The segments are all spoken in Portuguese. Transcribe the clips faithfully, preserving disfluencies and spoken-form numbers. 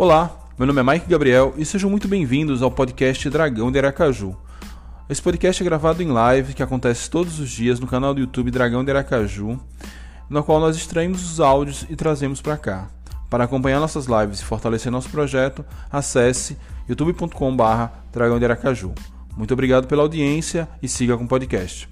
Olá, meu nome é Mike Gabriel e sejam muito bem-vindos ao podcast Dragão de Aracaju. Esse podcast é gravado em live que acontece todos os dias no canal do YouTube Dragão de Aracaju, no qual nós extraímos os áudios e trazemos para cá. Para acompanhar nossas lives e fortalecer nosso projeto, acesse youtube ponto com barra dragão de aracaju. Muito obrigado pela audiência e siga com o podcast.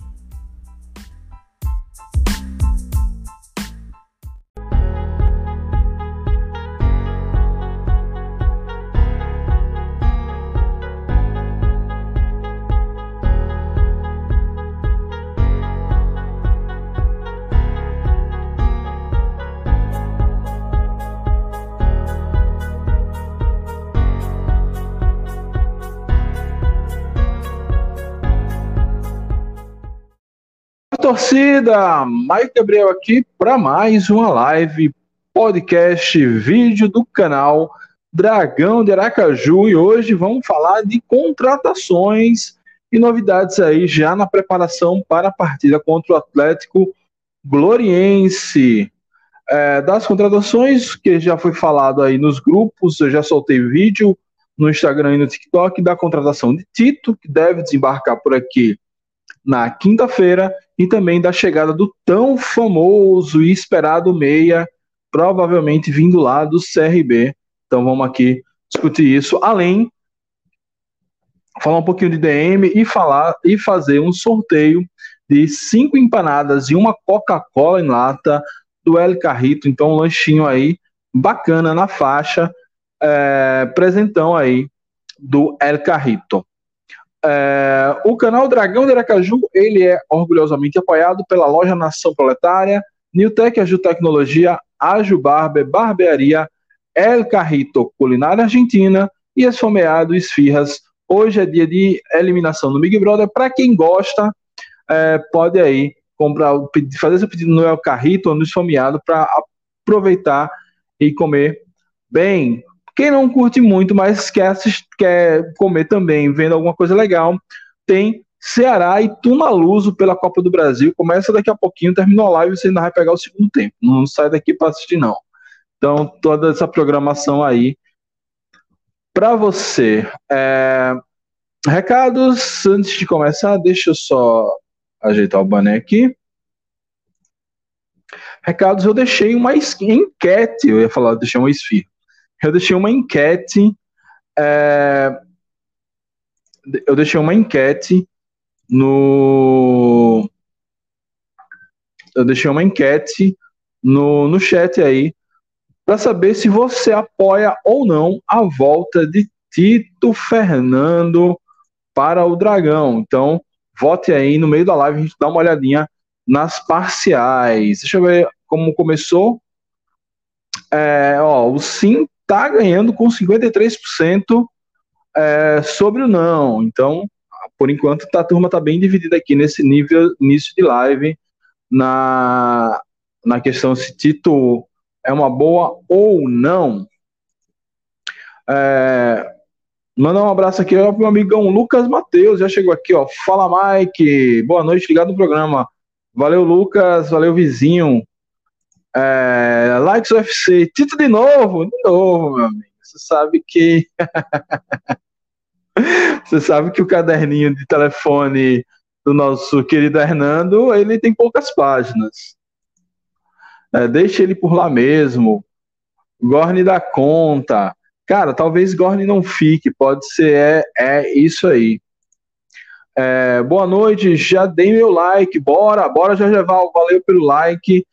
Torcida, Mike Gabriel aqui para mais uma live, podcast, vídeo do canal Dragão de Aracaju, e hoje vamos falar de contratações e novidades aí já na preparação para a partida contra o Atlético Gloriense. É, das contratações que já foi falado aí nos grupos, eu já soltei vídeo no Instagram e no TikTok da contratação de Tito, que deve desembarcar por aqui na quinta-feira, e também da chegada do tão famoso e esperado meia, provavelmente vindo lá do C R B. Então vamos aqui discutir isso, além falar um pouquinho de D M e falar e fazer um sorteio de cinco empanadas e uma Coca-Cola em lata do El Carrito. Então um lanchinho aí bacana na faixa, é, presentão aí do El Carrito. É, o canal Dragão de Aracaju, ele é orgulhosamente apoiado pela loja Nação Proletária, New Tech, Aju Tecnologia, Aju Barba, Barbearia, El Carrito, Culinária Argentina e Esfomeado Esfirras. Hoje é dia de eliminação no Big Brother. Para quem gosta, é, pode aí comprar, fazer seu pedido no El Carrito ou no Esfomeado para aproveitar e comer bem. Quem não curte muito, mas quer, assist... quer comer também, vendo alguma coisa legal, tem Ceará e Tunaluso pela Copa do Brasil. Começa daqui a pouquinho, terminou a live, você ainda vai pegar o segundo tempo. Não sai daqui para assistir, não. Então, toda essa programação aí para você. É... Recados, antes de começar, deixa eu só ajeitar o banner aqui. Recados, eu deixei uma enquete, eu ia falar, eu deixei uma esfirra. Eu deixei uma enquete, é, eu deixei uma enquete no, eu deixei uma enquete no, no chat aí, para saber se você apoia ou não a volta de Tito Fernando para o Dragão. Então, vote aí no meio da live, a gente dá uma olhadinha nas parciais. Deixa eu ver como começou. É, ó, o sim tá ganhando com cinquenta e três por cento é, sobre o não. Então, por enquanto, tá, a turma tá bem dividida aqui nesse nível, início de live, na, na questão se Tito é uma boa ou não. É, mandar um abraço aqui ó, pro meu amigão Lucas Matheus, já chegou aqui, ó. Fala, Mike, boa noite, ligado no programa. Valeu, Lucas, valeu, vizinho. É, Likes U F C, Tito de novo, de novo, meu amigo. Você sabe que você sabe que o caderninho de telefone do nosso querido Hernando, ele tem poucas páginas. É, deixa ele por lá mesmo. Gorne dá conta, cara. Talvez Gorne não fique, pode ser. É, é isso aí. É, boa noite, já dei meu like. Bora, bora, Jorgeval. Valeu pelo like.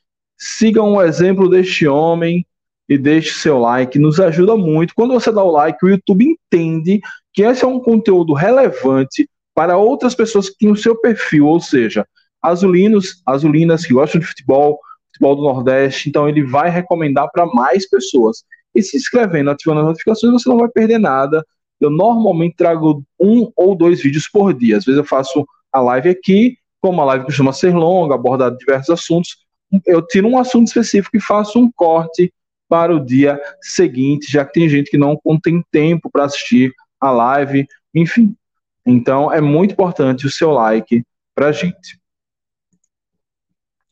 Sigam o exemplo deste homem e deixe seu like, nos ajuda muito. Quando você dá o like, o YouTube entende que esse é um conteúdo relevante para outras pessoas que têm o seu perfil, ou seja, azulinos, azulinas que gostam de futebol, futebol do Nordeste, então ele vai recomendar para mais pessoas. E se inscrevendo, ativando as notificações, você não vai perder nada. Eu normalmente trago um ou dois vídeos por dia. Às vezes eu faço a live aqui, como a live costuma ser longa, abordar diversos assuntos, eu tiro um assunto específico e faço um corte para o dia seguinte, já que tem gente que não tem tempo para assistir a live, enfim. Então, é muito importante o seu like para a gente.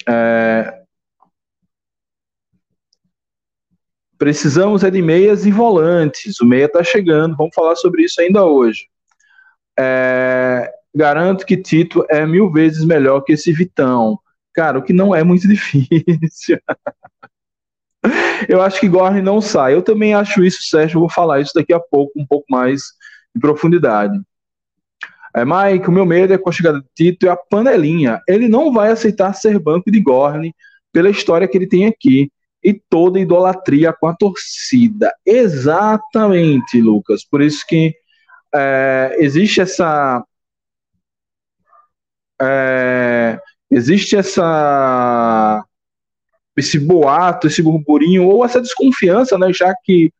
É... Precisamos é de meias e volantes. O meia está chegando, vamos falar sobre isso ainda hoje. É, garanto que Tito é mil vezes melhor que esse Vitão. Cara, o que não é muito difícil. Eu acho que Gorne não sai. Eu também acho isso, Sérgio. Eu vou falar isso daqui a pouco, um pouco mais de profundidade. É, Mike, o meu medo é com a chegada de Tito e a panelinha. Ele não vai aceitar ser banco de Gorne pela história que ele tem aqui e toda idolatria com a torcida. Exatamente, Lucas. Por isso que é, existe essa... É, existe essa... esse boato, esse burburinho, ou essa desconfiança, né, já que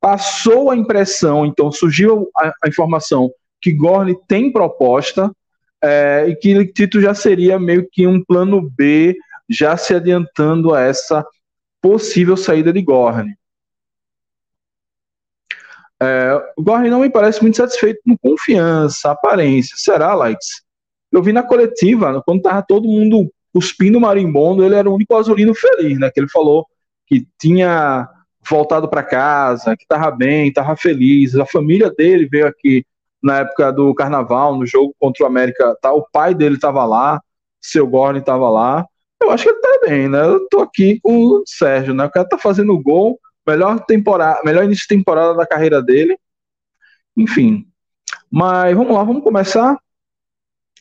passou a impressão, então surgiu a, a informação que Gorne tem proposta, é, e que Tito já seria meio que um plano B, já se adiantando a essa possível saída de Gorne. É, Gorne não me parece muito satisfeito com confiança, aparência. Será, Lights? Eu vi na coletiva, quando estava todo mundo cuspindo marimbondo, ele era o único azulino feliz, né? Que ele falou que tinha voltado para casa, que estava bem, estava feliz. A família dele veio aqui na época do Carnaval, no jogo contra o América. Tá? O pai dele estava lá, seu Gorne estava lá. Eu acho que ele está bem, né? Eu tô aqui com o Sérgio, né? O cara tá fazendo gol, melhor temporada, melhor início de temporada da carreira dele. Enfim. Mas vamos lá, vamos começar.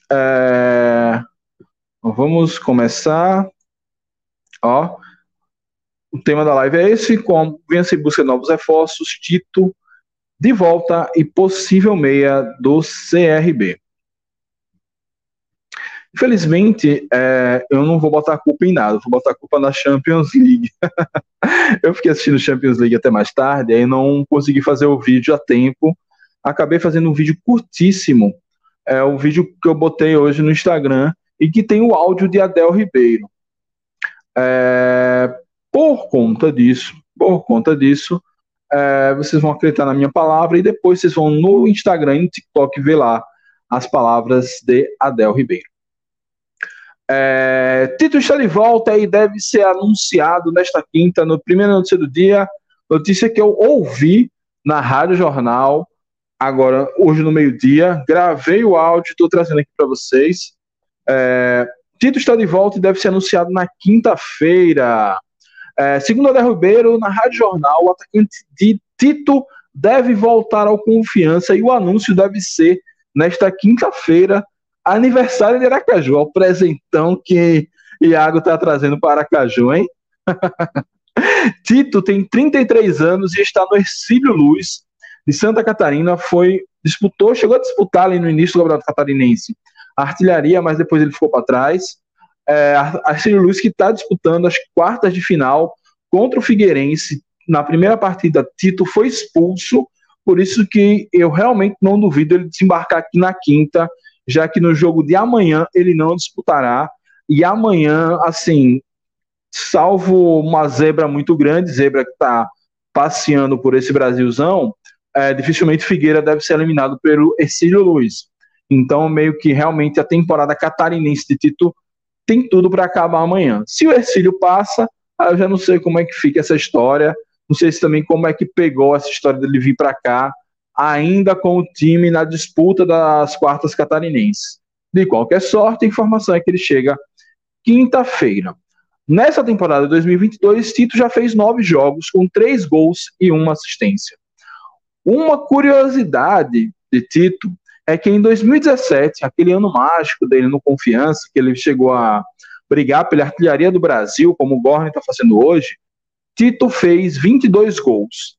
É... Vamos começar. Ó, o tema da live é esse: como vence em busca de novos reforços, Tito de volta e possível meia do C R B. Infelizmente, é, eu não vou botar a culpa em nada, vou botar a culpa na Champions League. Eu fiquei assistindo Champions League até mais tarde, aí não consegui fazer o vídeo a tempo. Acabei fazendo um vídeo curtíssimo. É o vídeo que eu botei hoje no Instagram. E que tem o áudio de Adel Ribeiro. É, por conta disso, por conta disso, é, vocês vão acreditar na minha palavra e depois vocês vão no Instagram e no TikTok ver lá as palavras de Adel Ribeiro. É, Tito está de volta e deve ser anunciado nesta quinta, no primeiro notícia do dia, notícia que eu ouvi na Rádio Jornal, agora, hoje no meio-dia, gravei o áudio, estou trazendo aqui para vocês. É, Tito está de volta e deve ser anunciado na quinta-feira. É, segundo Adel Ribeiro, na Rádio Jornal, o atacante de Tito deve voltar ao Confiança e o anúncio deve ser nesta quinta-feira, aniversário de Aracaju. Olha o presentão que Iago está trazendo para Aracaju, hein? Tito tem trinta e três anos e está no Hercílio Luz, de Santa Catarina. Foi, disputou, chegou a disputar ali no início do Campeonato Catarinense artilharia, mas depois ele ficou para trás. É, Hercílio Luz, que está disputando as quartas de final contra o Figueirense. Na primeira partida, Tito foi expulso, por isso que eu realmente não duvido ele desembarcar aqui na quinta, já que no jogo de amanhã ele não disputará. E amanhã, assim, salvo uma zebra muito grande, zebra que está passeando por esse Brasilzão, é, dificilmente Figueira deve ser eliminado pelo Hercílio Luz. Então, meio que realmente a temporada catarinense de Tito tem tudo para acabar amanhã. Se o Hercílio passa, eu já não sei como é que fica essa história. Não sei se também como é que pegou essa história dele vir para cá, ainda com o time na disputa das quartas catarinenses. De qualquer sorte, a informação é que ele chega quinta-feira. Nessa temporada de dois mil e vinte e dois, Tito já fez nove jogos com três gols e uma assistência. Uma curiosidade de Tito é que em dois mil e dezessete, aquele ano mágico dele no Confiança, que ele chegou a brigar pela artilharia do Brasil, como o Gorne está fazendo hoje, Tito fez vinte e dois gols.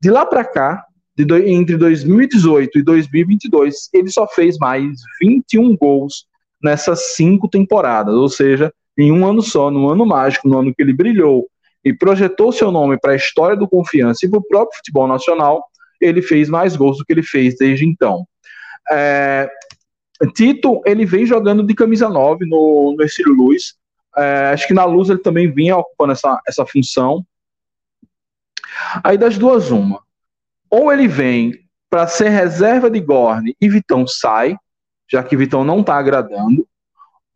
De lá para cá, de do... entre dois mil e dezoito e dois mil e vinte e dois, ele só fez mais vinte e um gols nessas cinco temporadas, ou seja, em um ano só, no ano mágico, no ano que ele brilhou e projetou seu nome para a história do Confiança e para o próprio futebol nacional, ele fez mais gols do que ele fez desde então. É, Tito, ele vem jogando de camisa nove no, no Hercílio Luz. É, acho que na Luz ele também vinha ocupando essa, essa função. Aí das duas, uma. Ou ele vem para ser reserva de Gorne e Vitão sai, já que Vitão não está agradando,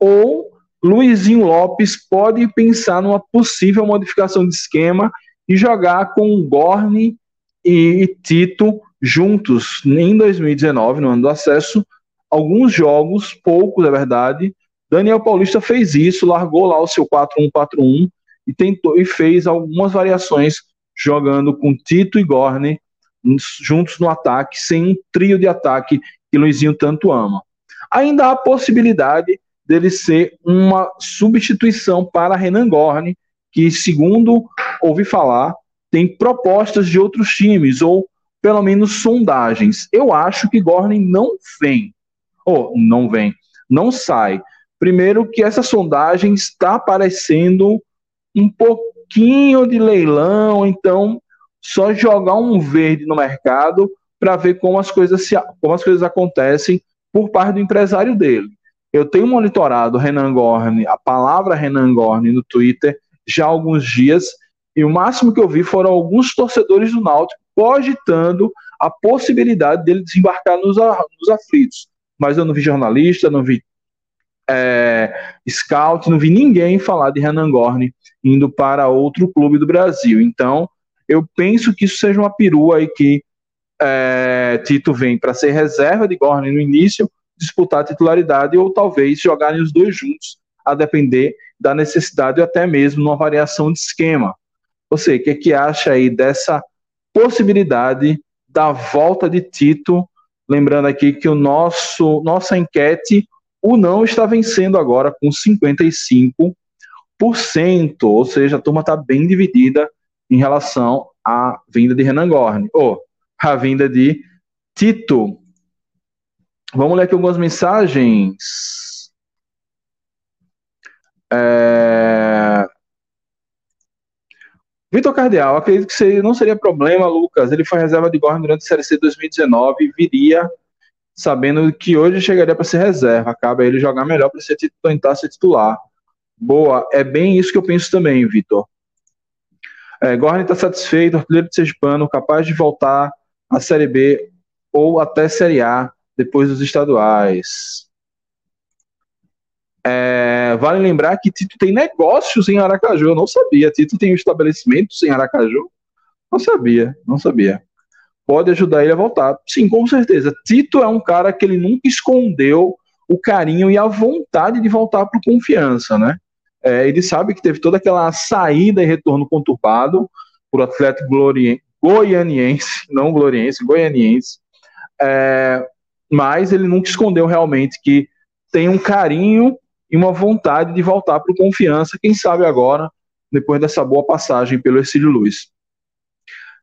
ou Luizinho Lopes pode pensar numa possível modificação de esquema e jogar com Gorne e Tito juntos em dois mil e dezenove, no ano do acesso, alguns jogos, poucos é verdade. Daniel Paulista fez isso, largou lá o seu quatro um quatro um e tentou e fez algumas variações jogando com Tito e Gorne juntos no ataque, sem um trio de ataque que Luizinho tanto ama. Ainda há a possibilidade dele ser uma substituição para Renan Gorne, que, segundo ouvi falar, tem propostas de outros times, ou pelo menos sondagens. Eu acho que Gorne não vem, ou oh, não vem, não sai. Primeiro que essa sondagem está parecendo um pouquinho de leilão, então só jogar um verde no mercado para ver como as coisas se, como as coisas acontecem por parte do empresário dele. Eu tenho monitorado Renan Gorne, a palavra Renan Gorne no Twitter já há alguns dias, e o máximo que eu vi foram alguns torcedores do Náutico cogitando a possibilidade dele desembarcar nos, nos aflitos. Mas eu não vi jornalista, não vi é, scout, não vi ninguém falar de Renan Gorne indo para outro clube do Brasil. Então, eu penso que isso seja uma perua aí que é, Tito vem para ser reserva de Gorne no início, disputar a titularidade ou talvez jogarem os dois juntos, a depender da necessidade e até mesmo numa variação de esquema. Você, o que, que acha aí dessa possibilidade da volta de Tito? Lembrando aqui que o nosso, nossa enquete, o não está vencendo agora com cinquenta e cinco por cento, ou seja, a turma está bem dividida em relação à vinda de Renan Gorne, ou à vinda de Tito. Vamos ler aqui algumas mensagens. É... Vitor Cardeal, acredito que seria, não seria problema, Lucas. Ele foi reserva de Gorne durante a Série C dois mil e dezenove e viria sabendo que hoje chegaria para ser reserva. Acaba ele jogar melhor para ser tentar ser titular. Boa, é bem isso que eu penso também, Vitor. É, Gorne está satisfeito, artilheiro de Sergipano, capaz de voltar à Série B ou até Série A depois dos estaduais. É, vale lembrar que Tito tem negócios em Aracaju, eu não sabia. Tito tem estabelecimentos em Aracaju? Não sabia, não sabia. Pode ajudar ele a voltar? Sim, com certeza. Tito é um cara que ele nunca escondeu o carinho e a vontade de voltar para o Confiança, né? É, ele sabe que teve toda aquela saída e retorno conturbado por atleta glorien... goianiense, não gloriense, goianiense. É... mas ele nunca escondeu realmente que tem um carinho e uma vontade de voltar para o Confiança, quem sabe agora, depois dessa boa passagem pelo Hercílio Luz.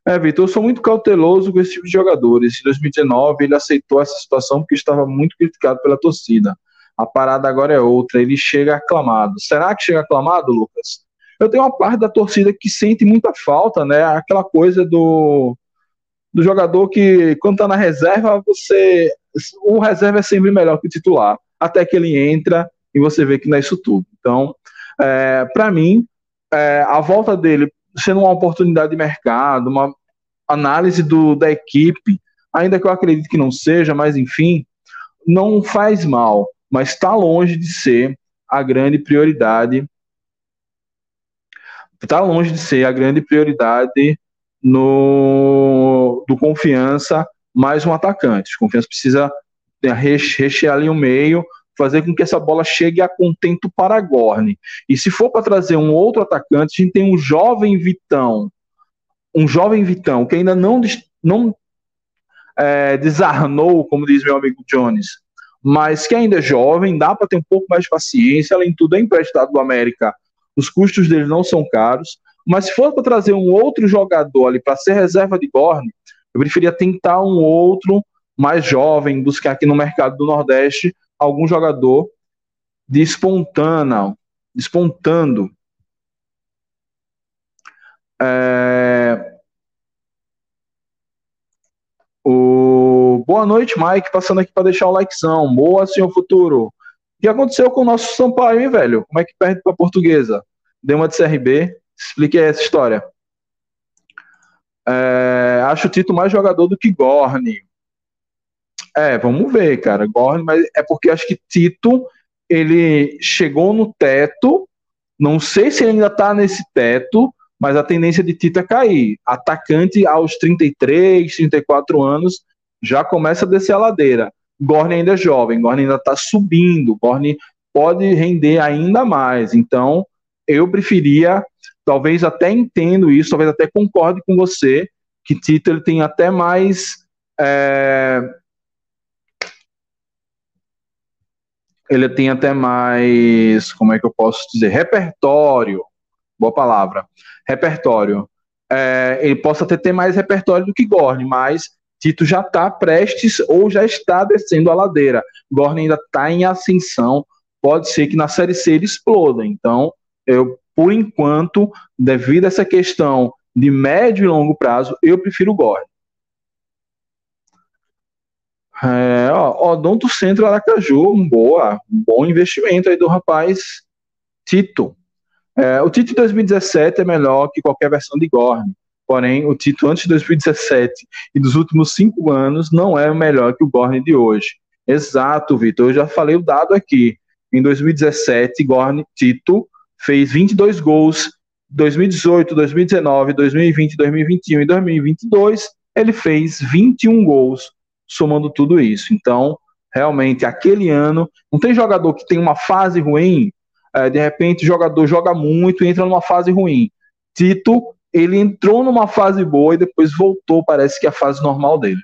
É, Vitor, eu sou muito cauteloso com esse tipo de jogadores. Em dois mil e dezenove ele aceitou essa situação porque estava muito criticado pela torcida. A parada agora é outra, ele chega aclamado. Será que chega aclamado, Lucas? Eu tenho uma parte da torcida que sente muita falta, né? Aquela coisa do, do jogador que quando está na reserva, você... o reserva é sempre melhor que o titular, até que ele entra e você vê que não é isso tudo. Então, é, para mim, é, a volta dele sendo uma oportunidade de mercado, uma análise do, da equipe, ainda que eu acredite que não seja, mas enfim, não faz mal, mas está longe de ser a grande prioridade, está longe de ser a grande prioridade no, do Confiança, mais um atacante. Confiança precisa rechear ali o meio, fazer com que essa bola chegue a contento para Gorne. E se for para trazer um outro atacante, a gente tem um jovem Vitão, um jovem Vitão que ainda não, não é, desarnou, como diz meu amigo Jones, mas que ainda é jovem, dá para ter um pouco mais de paciência, além de tudo é emprestado do América, os custos dele não são caros, mas se for para trazer um outro jogador ali para ser reserva de Gorne, eu preferia tentar um outro mais jovem, buscar aqui no mercado do Nordeste algum jogador despontando. despontando. É... O... Boa noite, Mike. Passando aqui para deixar o likezão. Boa, senhor futuro. O que aconteceu com o nosso Sampaio, hein, velho? Como é que perde para a Portuguesa? Deu uma de C R B. Expliquei essa história. É, acho o Tito mais jogador do que Gorne. É, vamos ver, cara. Gorne, mas é porque acho que Tito ele chegou no teto. Não sei se ele ainda tá nesse teto, mas a tendência de Tito é cair. Atacante aos trinta e três, trinta e quatro anos, já começa a descer a ladeira. Gorne ainda é jovem, Gorne ainda está subindo, Gorne pode render ainda mais. Então, eu preferia, talvez até entendo isso, talvez até concorde com você, que Tito ele tem até mais... É... ele tem até mais, como é que eu posso dizer, repertório, boa palavra, repertório, é, ele possa até ter mais repertório do que Gorne, mas Tito já está prestes ou já está descendo a ladeira, Gorne ainda está em ascensão, pode ser que na Série C ele exploda. Então, eu, por enquanto, devido a essa questão de médio e longo prazo, eu prefiro Gorne. É, ó, Odonto Centro Aracaju, um, boa, um bom investimento aí do rapaz Tito. É, o Tito de dois mil e dezessete é melhor que qualquer versão de Gorne, porém o Tito antes de dois mil e dezessete e dos últimos cinco anos não é melhor que o Gorne de hoje. Exato, Vitor, eu já falei o dado aqui. Em dois mil e dezessete, Gorne Tito fez vinte e dois gols. dois mil e dezoito, dois mil e dezenove, dois mil e vinte, dois mil e vinte e um e dois mil e vinte e dois ele fez vinte e um gols, somando tudo isso. Então, realmente, aquele ano, não tem jogador que tem uma fase ruim, é, de repente o jogador joga muito e entra numa fase ruim. Tito, ele entrou numa fase boa e depois voltou, parece que é a fase normal dele.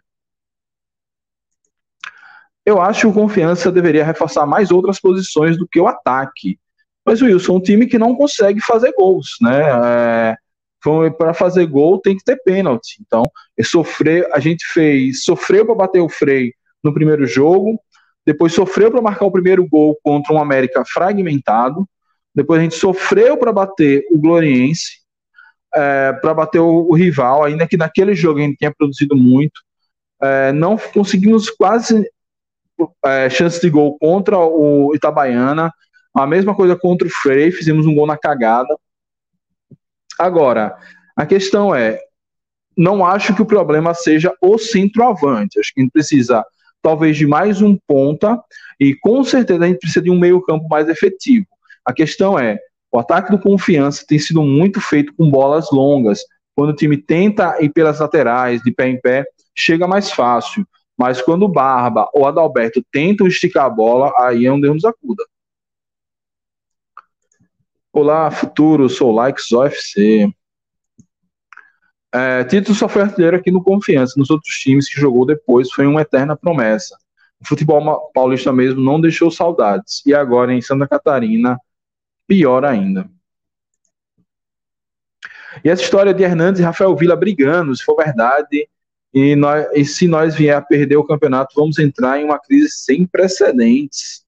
Eu acho que o Confiança deveria reforçar mais outras posições do que o ataque. Mas o Wilson, um time que não consegue fazer gols, né? É... para fazer gol tem que ter pênalti. Então, sofrer, a gente fez, sofreu para bater o freio no primeiro jogo, depois sofreu para marcar o primeiro gol contra um América fragmentado, depois a gente sofreu para bater o Gloriense, é, para bater o, o rival, ainda que naquele jogo a gente tenha produzido muito, é, não conseguimos quase é, chance de gol contra o Itabaiana, a mesma coisa contra o Freio, fizemos um gol na cagada. Agora, a questão é, não acho que o problema seja o centroavante. Acho que a gente precisa, talvez, de mais um ponta e, com certeza, a gente precisa de um meio-campo mais efetivo. A questão é, o ataque do Confiança tem sido muito feito com bolas longas. Quando o time tenta ir pelas laterais, de pé em pé, chega mais fácil. Mas quando o Barba ou Adalberto tentam esticar a bola, aí é onde Deus nos acuda. Olá, futuro, sou Likes O F C. É, Tito só foi artilheiro aqui no Confiança, nos outros times que jogou depois foi uma eterna promessa. O futebol paulista mesmo não deixou saudades. E agora em Santa Catarina, pior ainda. E essa história de Hernandes e Rafael Villa brigando, se for verdade, e, nós, e se nós vier a perder o campeonato, vamos entrar em uma crise sem precedentes.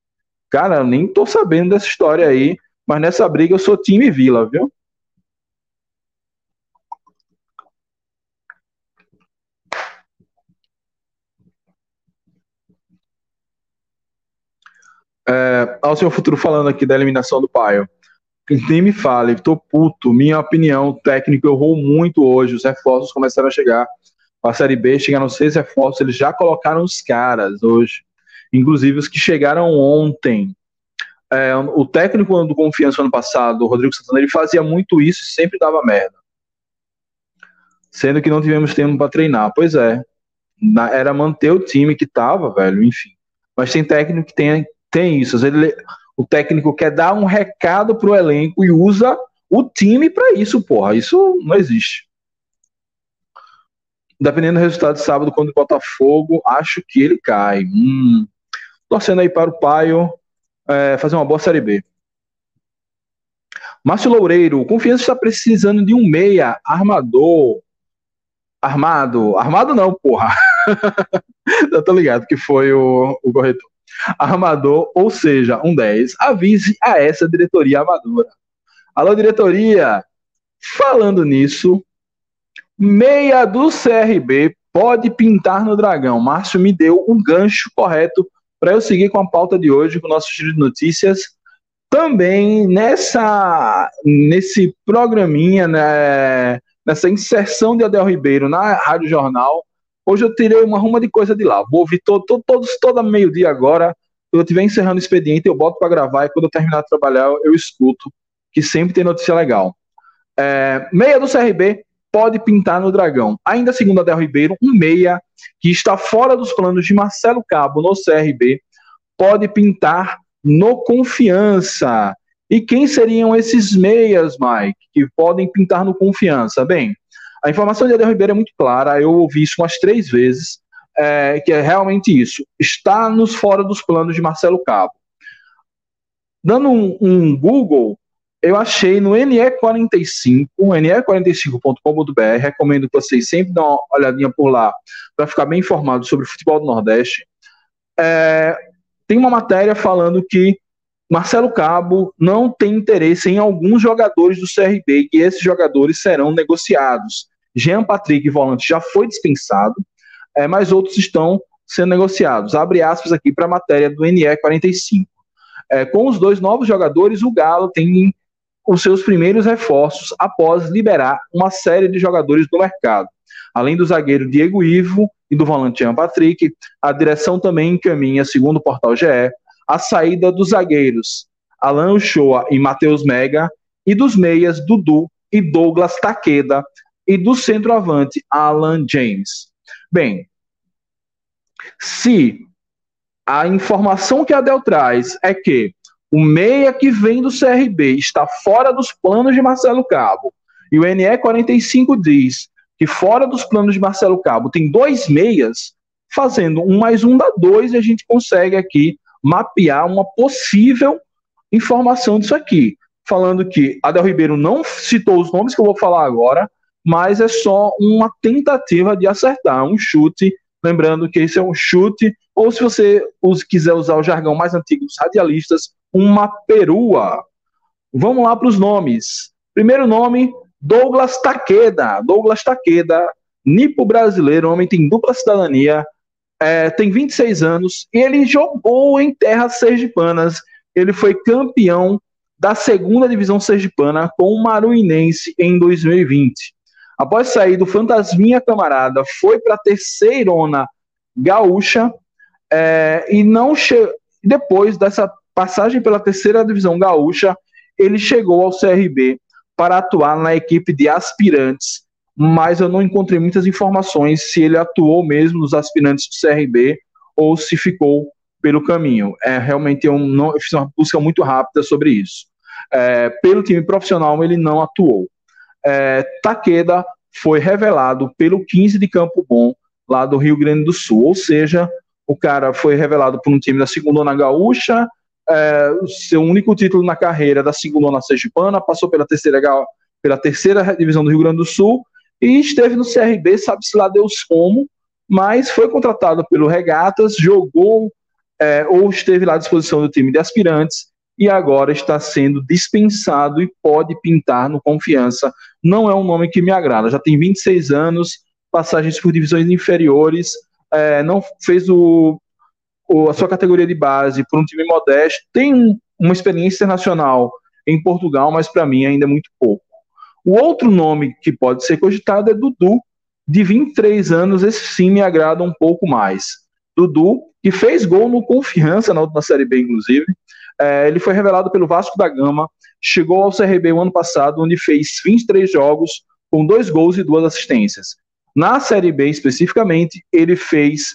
Cara, eu nem tô sabendo dessa história aí. Mas nessa briga eu sou time Vila, viu? É, ao seu futuro falando aqui da eliminação do Paio. Quem me fala, tô puto. Minha opinião, o técnico errou muito hoje. Os reforços começaram a chegar. A Série B chegaram seis reforços. Eles já colocaram os caras hoje. Inclusive os que chegaram ontem. É, o técnico do Confiança ano passado, o Rodrigo Santana, ele fazia muito isso e sempre dava merda. Sendo que não tivemos tempo para treinar. Pois é. Na, era manter o time que tava, velho, enfim. Mas tem técnico que tem, tem isso. Às vezes ele, o técnico quer dar um recado pro elenco e usa o time para isso, porra. Isso não existe. Dependendo do resultado de sábado, quando o Botafogo, acho que ele cai. Hum. Torcendo aí para o Paio. É, fazer uma boa Série B. Márcio Loureiro, o Confiança está precisando de um meia armador. Armado. Armado não, porra. Eu tô ligado que foi o, o corretor. Armador, ou seja, um dez. Avise a essa diretoria amadora. Alô, diretoria. Falando nisso, meia do C R B pode pintar no Dragão. Márcio me deu um gancho correto para eu seguir com a pauta de hoje, com o nosso giro de notícias, também nessa, nesse programinha, né, nessa inserção de Adel Ribeiro na Rádio Jornal, hoje eu tirei uma ruma de coisa de lá, vou ouvir todo, todo, todo, todo meio-dia agora, quando eu estiver encerrando o expediente, eu boto para gravar, e quando eu terminar de trabalhar, eu escuto, que sempre tem notícia legal. É, meia do C R B pode pintar no Dragão. Ainda segundo Adel Ribeiro, um meia que está fora dos planos de Marcelo Cabo no C R B pode pintar no Confiança. E quem seriam esses meias, Mike, que podem pintar no Confiança? Bem, a informação de Adel Ribeiro é muito clara, eu ouvi isso umas três vezes, é, que é realmente isso, está nos fora dos planos de Marcelo Cabo. Dando um, um Google, eu achei no N E quarenta e cinco, N E quarenta e cinco ponto com ponto B R, recomendo que vocês sempre dêem uma olhadinha por lá para ficar bem informado sobre o futebol do Nordeste. É, tem uma matéria falando que Marcelo Cabo não tem interesse em alguns jogadores do C R B e esses jogadores serão negociados. Jean Patrick, volante, já foi dispensado, é, mas outros estão sendo negociados. Abre aspas aqui para a matéria do N E quarenta e cinco. É, com os dois novos jogadores, o Galo tem os seus primeiros reforços após liberar uma série de jogadores do mercado. Além do zagueiro Diego Ivo e do volante Jean Patrick, a direção também encaminha, segundo o portal G E, a saída dos zagueiros Alan Uchoa e Matheus Mega e dos meias Dudu e Douglas Takeda e do centroavante Alan James. Bem, se a informação que a Adel traz é que o meia que vem do C R B está fora dos planos de Marcelo Cabo, e o N E quarenta e cinco diz que fora dos planos de Marcelo Cabo tem dois meias, fazendo um mais um dá dois, e a gente consegue aqui mapear uma possível informação disso aqui, falando que Adel Ribeiro não citou os nomes que eu vou falar agora, mas é só uma tentativa de acertar, um chute, lembrando que esse é um chute, ou se você quiser usar o jargão mais antigo dos radialistas, uma perua. Vamos lá para os nomes. Primeiro nome, Douglas Takeda. Douglas Takeda, nipo brasileiro, homem tem dupla cidadania, é, tem vinte e seis anos, e ele jogou em terras sergipanas. Ele foi campeão da segunda divisão sergipana com o Maruinense em dois mil e vinte. Após sair do Fantasminha Camarada, foi para a Terceirona Gaúcha, é, e não che- depois dessa passagem pela Terceira Divisão Gaúcha, ele chegou ao C R B para atuar na equipe de aspirantes, mas eu não encontrei muitas informações se ele atuou mesmo nos aspirantes do C R B ou se ficou pelo caminho. É, realmente eu, não, eu fiz uma busca muito rápida sobre isso. É, pelo time profissional ele não atuou. É, Takeda foi revelado pelo quinze de Campo Bom, lá do Rio Grande do Sul, ou seja, o cara foi revelado por um time da Segundona Gaúcha, é, seu único título na carreira da Segundona Sergipana, passou pela terceira, pela terceira divisão do Rio Grande do Sul e esteve no C R B, sabe-se lá Deus como, mas foi contratado pelo Regatas, jogou é, ou esteve lá à disposição do time de aspirantes e agora está sendo dispensado e pode pintar no Confiança. Não é um nome que me agrada, já tem vinte e seis anos, passagens por divisões inferiores, é, não fez o, o, a sua categoria de base por um time modesto, tem um, uma experiência internacional em Portugal, mas para mim ainda é muito pouco. O outro nome que pode ser cogitado é Dudu, de vinte e três anos, esse sim me agrada um pouco mais. Dudu, que fez gol no Confiança na última Série B, inclusive. É, ele foi revelado pelo Vasco da Gama, chegou ao C R B o ano passado, onde fez vinte e três jogos, com dois gols e duas assistências. Na Série B, especificamente, ele fez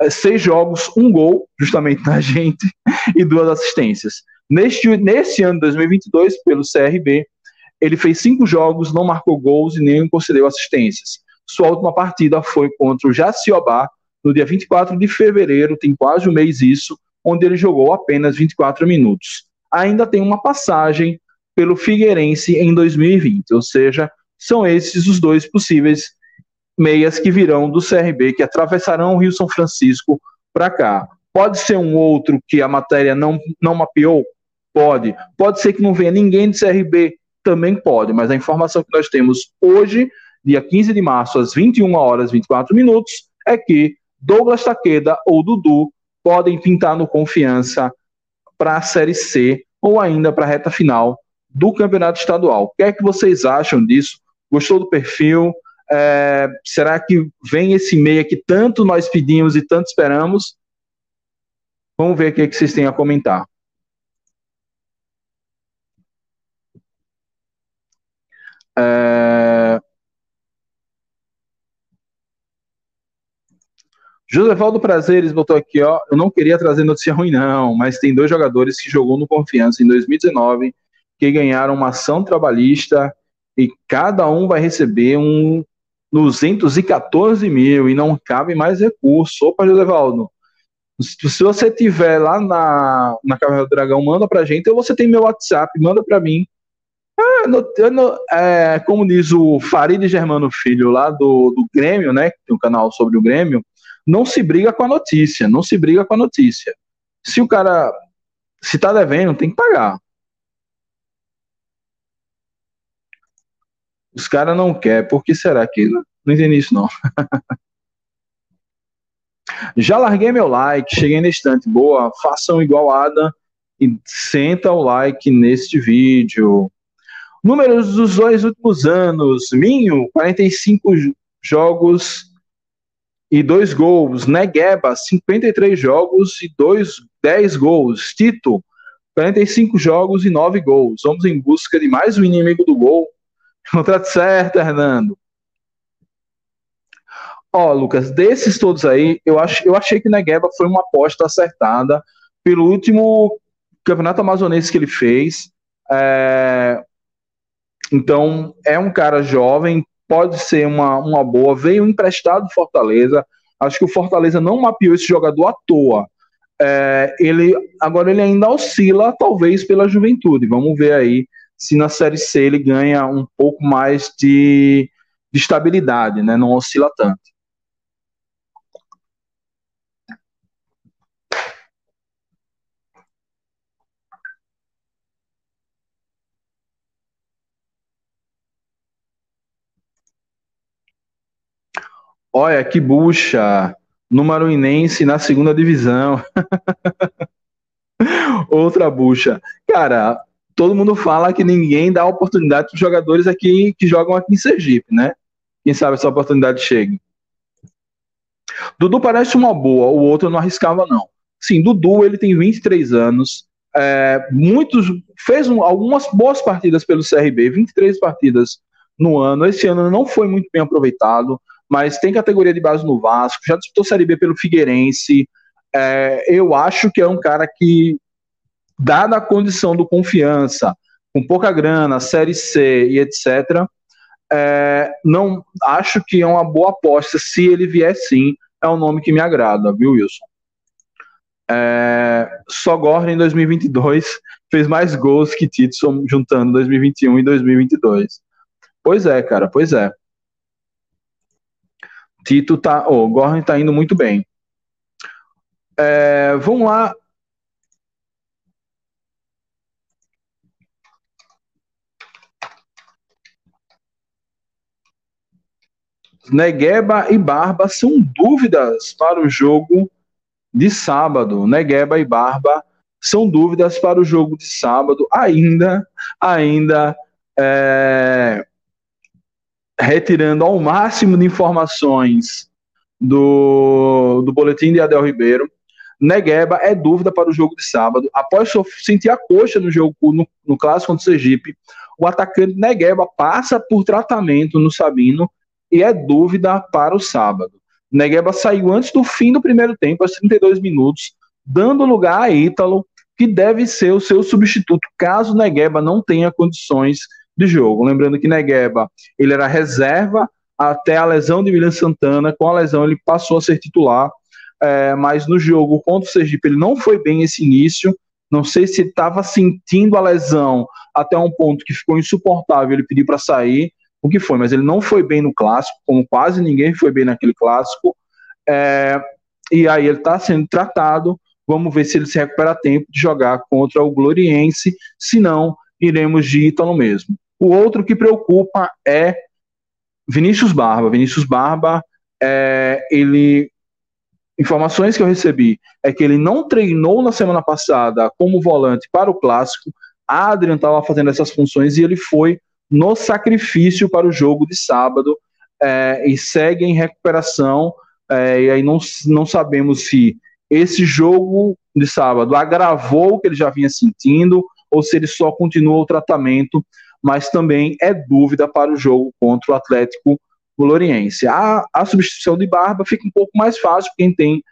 é, seis jogos, um gol, justamente na gente, e duas assistências. Neste, neste ano de dois mil e vinte e dois, pelo C R B, ele fez cinco jogos, não marcou gols e nem concedeu assistências. Sua última partida foi contra o Jaciobá, no dia vinte e quatro de fevereiro, tem quase um mês isso, onde ele jogou apenas vinte e quatro minutos. Ainda tem uma passagem pelo Figueirense em dois mil e vinte, ou seja, são esses os dois possíveis meias que virão do C R B, que atravessarão o Rio São Francisco para cá. Pode ser um outro que a matéria não, não mapeou? Pode. Pode ser que não venha ninguém do C R B? Também pode, mas a informação que nós temos hoje, dia quinze de março, às vinte e uma horas e vinte e quatro minutos, é que Douglas Takeda ou Dudu podem pintar no Confiança para a Série C ou ainda para a reta final do Campeonato Estadual. O que é que vocês acham disso? Gostou do perfil? É, será que vem esse meia que tanto nós pedimos e tanto esperamos? Vamos ver o que, é que vocês têm a comentar. Josevaldo Prazeres botou aqui, ó, eu não queria trazer notícia ruim não, mas tem dois jogadores que jogou no Confiança em dois mil e dezenove que ganharam uma ação trabalhista e cada um vai receber um duzentos e quatorze mil e não cabe mais recurso. Opa, Josevaldo, se você tiver lá na, na Caverna do Dragão, manda pra gente, ou você tem meu WhatsApp, manda pra mim. Ah, no, no, é, como diz o Farid Germano Filho lá do, do Grêmio, né, que tem um canal sobre o Grêmio, não se briga com a notícia, não se briga com a notícia. Se o cara, se tá devendo, tem que pagar. Os caras não querem, por que será que... Não entendi isso, não. Já larguei meu like, cheguei na estante, boa, façam igual a Ada e senta o like neste vídeo. Números dos dois últimos anos, Minho, quarenta e cinco jogos... e dois gols, Negueba, cinquenta e três jogos e dez gols, Tito, quarenta e cinco jogos e nove gols, vamos em busca de mais um inimigo do gol, contrato certo, Hernando. Ó, Lucas, desses todos aí, eu, ach, eu achei que Negueba foi uma aposta acertada pelo último campeonato amazonense que ele fez, é... então é um cara jovem, pode ser uma, uma boa, veio emprestado do Fortaleza, acho que o Fortaleza não mapeou esse jogador à toa, é, ele, agora ele ainda oscila talvez pela Juventude, vamos ver aí se na Série C ele ganha um pouco mais de, de estabilidade, né? Não oscila tanto. Olha, que bucha, no Maruinense, na segunda divisão. Outra bucha. Cara, todo mundo fala que ninguém dá oportunidade para os jogadores aqui que jogam aqui em Sergipe, né? Quem sabe essa oportunidade chega. Dudu parece uma boa, o outro eu não arriscava, não. Sim, Dudu, ele tem vinte e três anos, é, muitos, fez um, algumas boas partidas pelo C R B, vinte e três partidas no ano. Esse ano não foi muito bem aproveitado, mas tem categoria de base no Vasco, já disputou Série B pelo Figueirense, é, eu acho que é um cara que, dada a condição do Confiança, com pouca grana, Série C e et cetera, é, não, acho que é uma boa aposta, se ele vier sim, é um nome que me agrada, viu, Wilson? É, só Gorne em dois mil e vinte e dois fez mais gols que Tito, juntando dois mil e vinte e um e dois mil e vinte e dois. Pois é, cara, pois é. Tito tá, o oh, Gorne tá indo muito bem. É, vamos lá. Negueba e Barba são dúvidas para o jogo de sábado. Negueba e Barba são dúvidas para o jogo de sábado. Ainda, ainda é... retirando ao máximo de informações do, do boletim de Adel Ribeiro, Negueba é dúvida para o jogo de sábado. Após sentir a coxa no jogo no, no clássico contra o Sergipe, o atacante Negueba passa por tratamento no Sabino e é dúvida para o sábado. Negueba saiu antes do fim do primeiro tempo, aos trinta e dois minutos, dando lugar a Ítalo, que deve ser o seu substituto, caso Negueba não tenha condições de jogo. Lembrando que Negueba, ele era reserva até a lesão de William Santana, com a lesão ele passou a ser titular, é, mas no jogo contra o Sergipe ele não foi bem esse início, não sei se estava sentindo a lesão até um ponto que ficou insuportável, ele pediu para sair, o que foi, mas ele não foi bem no clássico, como quase ninguém foi bem naquele clássico, é, e aí ele está sendo tratado, vamos ver se ele se recupera a tempo de jogar contra o Gloriense, se não, iremos de Ítalo mesmo. O outro que preocupa é Vinícius Barba. Vinícius Barba, é, ele, informações que eu recebi é que ele não treinou na semana passada como volante para o Clássico. A Adrian estava fazendo essas funções e ele foi no sacrifício para o jogo de sábado, é, e segue em recuperação. É, e aí não, não sabemos se esse jogo de sábado agravou o que ele já vinha sentindo ou se ele só continua o tratamento, mas também é dúvida para o jogo contra o Atlético Gloriense. A, a substituição de Barba fica um pouco mais fácil, porque tem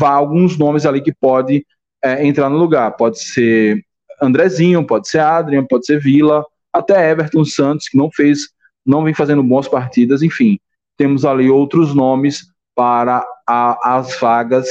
alguns nomes ali que pode é, entrar no lugar. Pode ser Andrezinho, pode ser Adrian, pode ser Vila, até Everton Santos, que não fez, não vem fazendo boas partidas, enfim. Temos ali outros nomes para a, as vagas,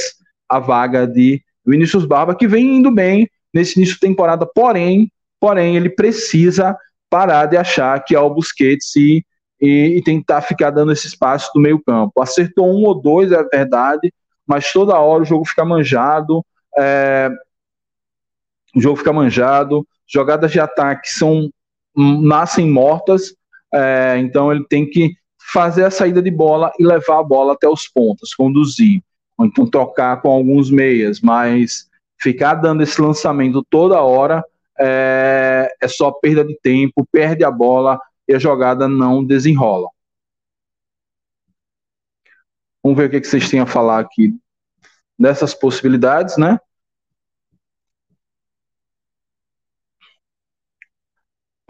a vaga de Vinícius Barba, que vem indo bem nesse início de temporada, porém, porém ele precisa parar de achar que é o Busquets e, e, e tentar ficar dando esse espaço do meio campo. Acertou um ou dois, é verdade, mas toda hora o jogo fica manjado, é, o jogo fica manjado, jogadas de ataque são, nascem mortas, é, então ele tem que fazer a saída de bola e levar a bola até os pontos, conduzir, ou então tocar com alguns meias, mas ficar dando esse lançamento toda hora é, é só perda de tempo, perde a bola e a jogada não desenrola. Vamos ver o que, que vocês têm a falar aqui dessas possibilidades, né?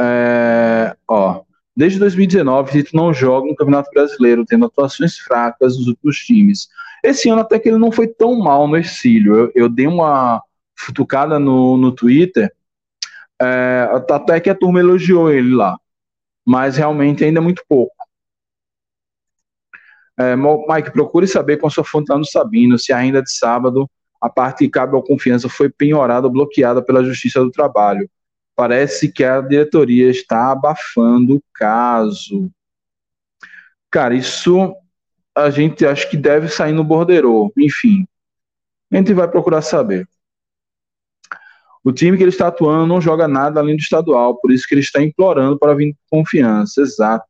É, ó, desde dois mil e dezenove, Tito não joga no Campeonato Brasileiro, tendo atuações fracas nos últimos times. Esse ano até que ele não foi tão mal no Hercílio. Eu, eu dei uma futucada no, no Twitter, é, até que a turma elogiou ele lá, mas realmente ainda é muito pouco. É, Mike, procure saber com a sua fonte lá no Sabino, se ainda de sábado a parte que cabe ao Confiança foi penhorada ou bloqueada pela Justiça do Trabalho. Parece que a diretoria está abafando o caso. Cara, isso a gente acha que deve sair no borderô. Enfim, a gente vai procurar saber. O time que ele está atuando não joga nada além do estadual, por isso que ele está implorando para vir com Confiança. Exato.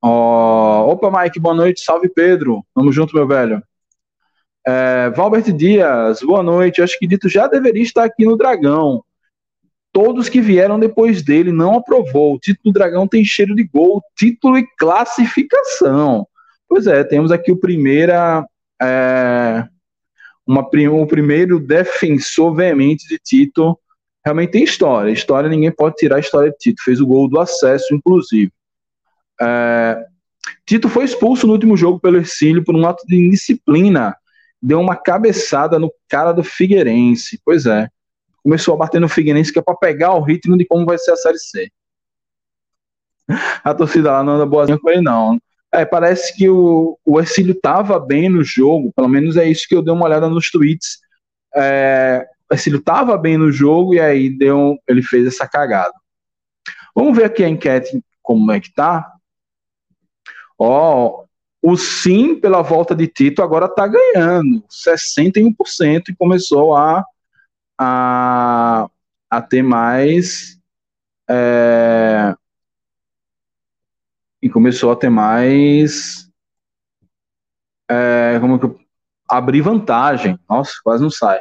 Oh, opa, Mike, boa noite. Salve, Pedro. Tamo junto, meu velho. É, Valbert Dias, boa noite. Acho que Dito já deveria estar aqui no Dragão. Todos que vieram depois dele não aprovou. O título do Dragão tem cheiro de gol, título e classificação. Pois é, temos aqui o primeira, é, uma, o primeiro defensor veemente de Tito. Realmente tem história. História, ninguém pode tirar a história de Tito. Fez o gol do acesso, inclusive. É, Tito foi expulso no último jogo pelo Hercílio por um ato de indisciplina. Deu uma cabeçada no cara do Figueirense. Pois é. Começou a bater no Figueirense, que é pra pegar o ritmo de como vai ser a Série C. A torcida lá não anda boazinha com ele, não. É, parece que o, o Hercílio tava bem no jogo. Pelo menos é isso que eu dei uma olhada nos tweets. É, o Hercílio tava bem no jogo e aí deu, ele fez essa cagada. Vamos ver aqui a enquete, como é que tá. Ó... Oh, o sim pela volta de Tito agora está ganhando, sessenta e um por cento, e começou a, a, a ter mais é, e começou a ter mais é, como é que eu, abrir vantagem. Nossa, quase não sai.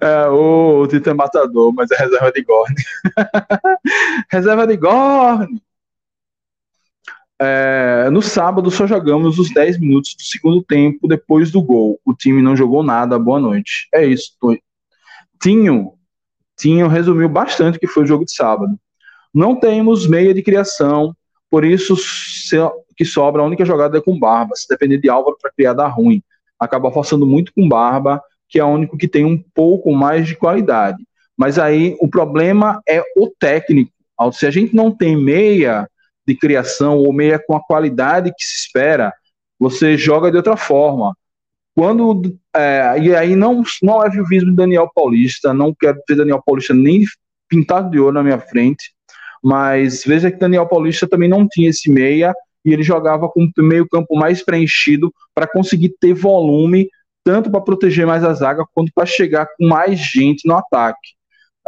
É, o, o Tito é matador, mas é reserva de Gorne. Reserva de Gorne. É, no sábado só jogamos os dez minutos do segundo tempo depois do gol. O time não jogou nada, boa noite. É isso. Tô... Tinho, Tinho resumiu bastante o que foi o jogo de sábado. Não temos meia de criação, por isso que sobra a única jogada é com Barba. Se depender de Álvaro para criar dá ruim. Acaba forçando muito com Barba, que é o único que tem um pouco mais de qualidade. Mas aí o problema é o técnico. Se a gente não tem meia de criação ou meia com a qualidade que se espera, você joga de outra forma. Quando, é, e aí não, não é vivismo de Daniel Paulista, não quero ter Daniel Paulista nem pintado de ouro na minha frente, mas veja que Daniel Paulista também não tinha esse meia e ele jogava com o meio campo mais preenchido para conseguir ter volume tanto para proteger mais a zaga, quanto para chegar com mais gente no ataque.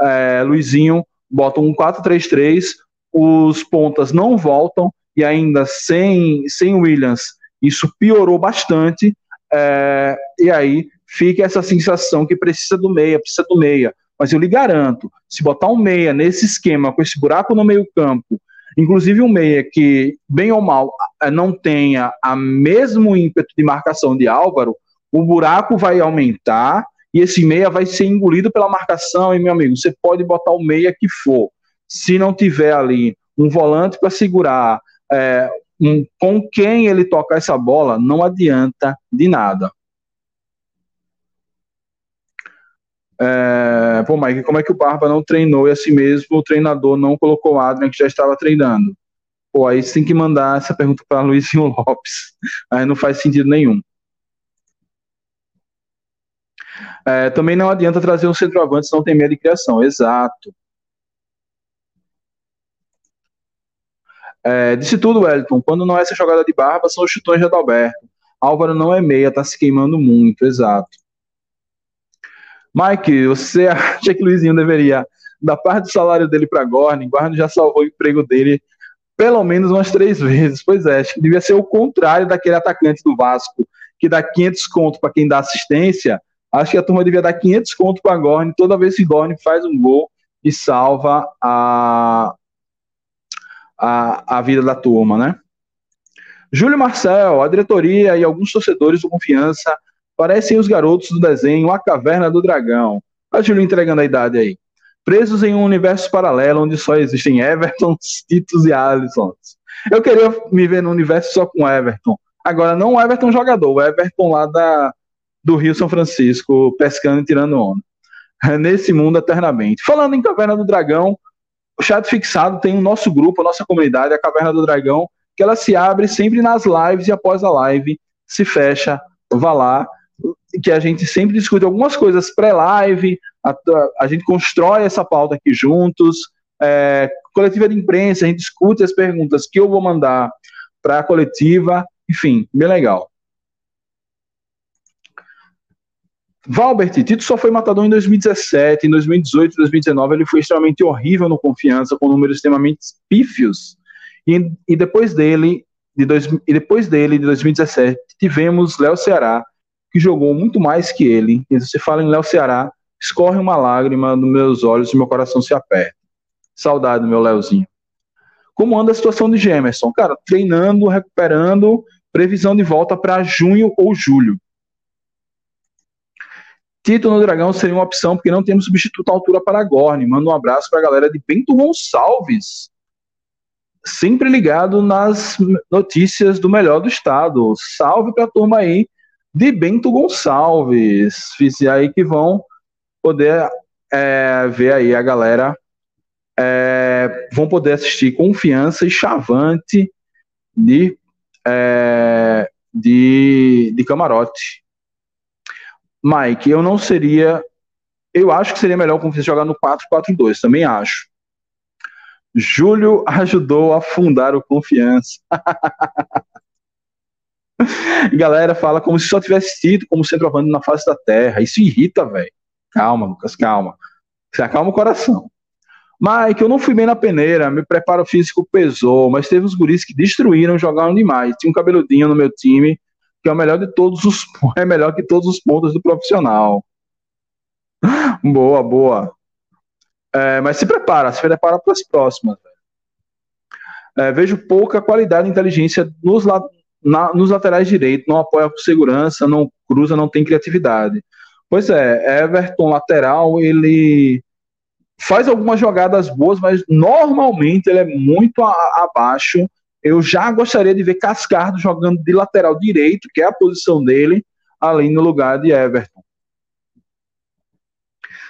É, Luizinho bota um quatro três três, os pontas não voltam, e ainda sem, sem Williams, isso piorou bastante, é, e aí fica essa sensação que precisa do meia, precisa do meia. Mas eu lhe garanto, se botar um meia nesse esquema, com esse buraco no meio campo, Inclusive um meia que, bem ou mal, não tenha o mesmo ímpeto de marcação de Álvaro, o buraco vai aumentar e esse meia vai ser engolido pela marcação. E, meu amigo, você pode botar o meia que for. Se não tiver ali um volante para segurar, é, um, com quem ele tocar essa bola, não adianta de nada. É, pô, Mike, como é que o Barba não treinou e assim mesmo o treinador não colocou o Adrian, que já estava treinando? Pô, aí você tem que mandar essa pergunta para Luizinho Lopes. Aí não faz sentido nenhum. É, também não adianta trazer um centroavante se não tem meia de criação. Exato. É, disse tudo, Wellington. Quando não é essa jogada de Barba, são os chutões de Adalberto. Álvaro não é meia, tá se queimando muito. Exato. Mike, você acha que Luizinho deveria dar parte do salário dele para Gorne? Gorne já salvou o emprego dele pelo menos umas três vezes. Pois é, acho que devia ser o contrário daquele atacante do Vasco, que dá quinhentos contos para quem dá assistência. Acho que a turma devia dar quinhentos contos para Gorne toda vez que Gorne faz um gol e salva a, a, a vida da turma, né? Júlio Marcel, a diretoria e alguns torcedores do Confiança parecem os garotos do desenho A Caverna do Dragão. Olha o Júlio entregando a idade aí. Presos em um universo paralelo onde só existem Everton, Titos e Alisson. Eu queria me ver num universo só com Everton. Agora, não o Everton jogador, o Everton lá da, do Rio São Francisco, pescando e tirando onda. Nesse mundo eternamente. Falando em Caverna do Dragão, o Chat Fixado tem o nosso grupo, a nossa comunidade, a Caverna do Dragão, que ela se abre sempre nas lives e após a live se fecha. Vá lá, que a gente sempre discute algumas coisas pré-live, a, a, a gente constrói essa pauta aqui juntos, é, coletiva de imprensa, a gente discute as perguntas que eu vou mandar para a coletiva, enfim, bem legal. Valbert, Tito só foi matador em dois mil e dezessete, em dois mil e dezoito, dois mil e dezenove ele foi extremamente horrível no Confiança, com números extremamente pífios, e, e depois dele, de dois, e depois dele, de dois mil e dezessete, tivemos Léo Ceará, que jogou muito mais que ele. E você fala em Léo Ceará, escorre uma lágrima nos meus olhos e meu coração se aperta. Saudade, meu Léozinho. Como anda a situação de Gemerson? Cara, treinando, recuperando, previsão de volta para junho ou julho. Tito no Dragão seria uma opção, porque não temos substituto à altura para Gorne. Manda um abraço para a galera de Bento Gonçalves. Sempre ligado nas notícias do melhor do estado. Salve para a turma aí de Bento Gonçalves, e aí que vão poder é, ver aí a galera, é, vão poder assistir Confiança e Chavante de, é, de, de camarote. Mike, eu não seria, eu acho que seria melhor o Confiança jogar no quatro quatro dois, também acho. Júlio ajudou a fundar o Confiança. Galera fala como se só tivesse sido como centroavante na face da terra. Isso irrita, velho. Calma, Lucas, calma. Você acalma o coração. Mike, eu não fui bem na peneira, meu preparo físico pesou, mas teve uns guris que destruíram, jogaram demais. Tinha um cabeludinho no meu time, que é o melhor de todos os é melhor que todos os pontos do profissional. Boa, boa. É, mas se prepara, se prepara para as próximas. É, vejo pouca qualidade e inteligência nos lados. Na, nos laterais direito, não apoia com segurança, não cruza, não tem criatividade. Pois é, Everton, lateral, ele faz algumas jogadas boas, mas normalmente ele é muito a, a, abaixo. Eu já gostaria de ver Cascardo jogando de lateral direito, que é a posição dele, ali no lugar de Everton.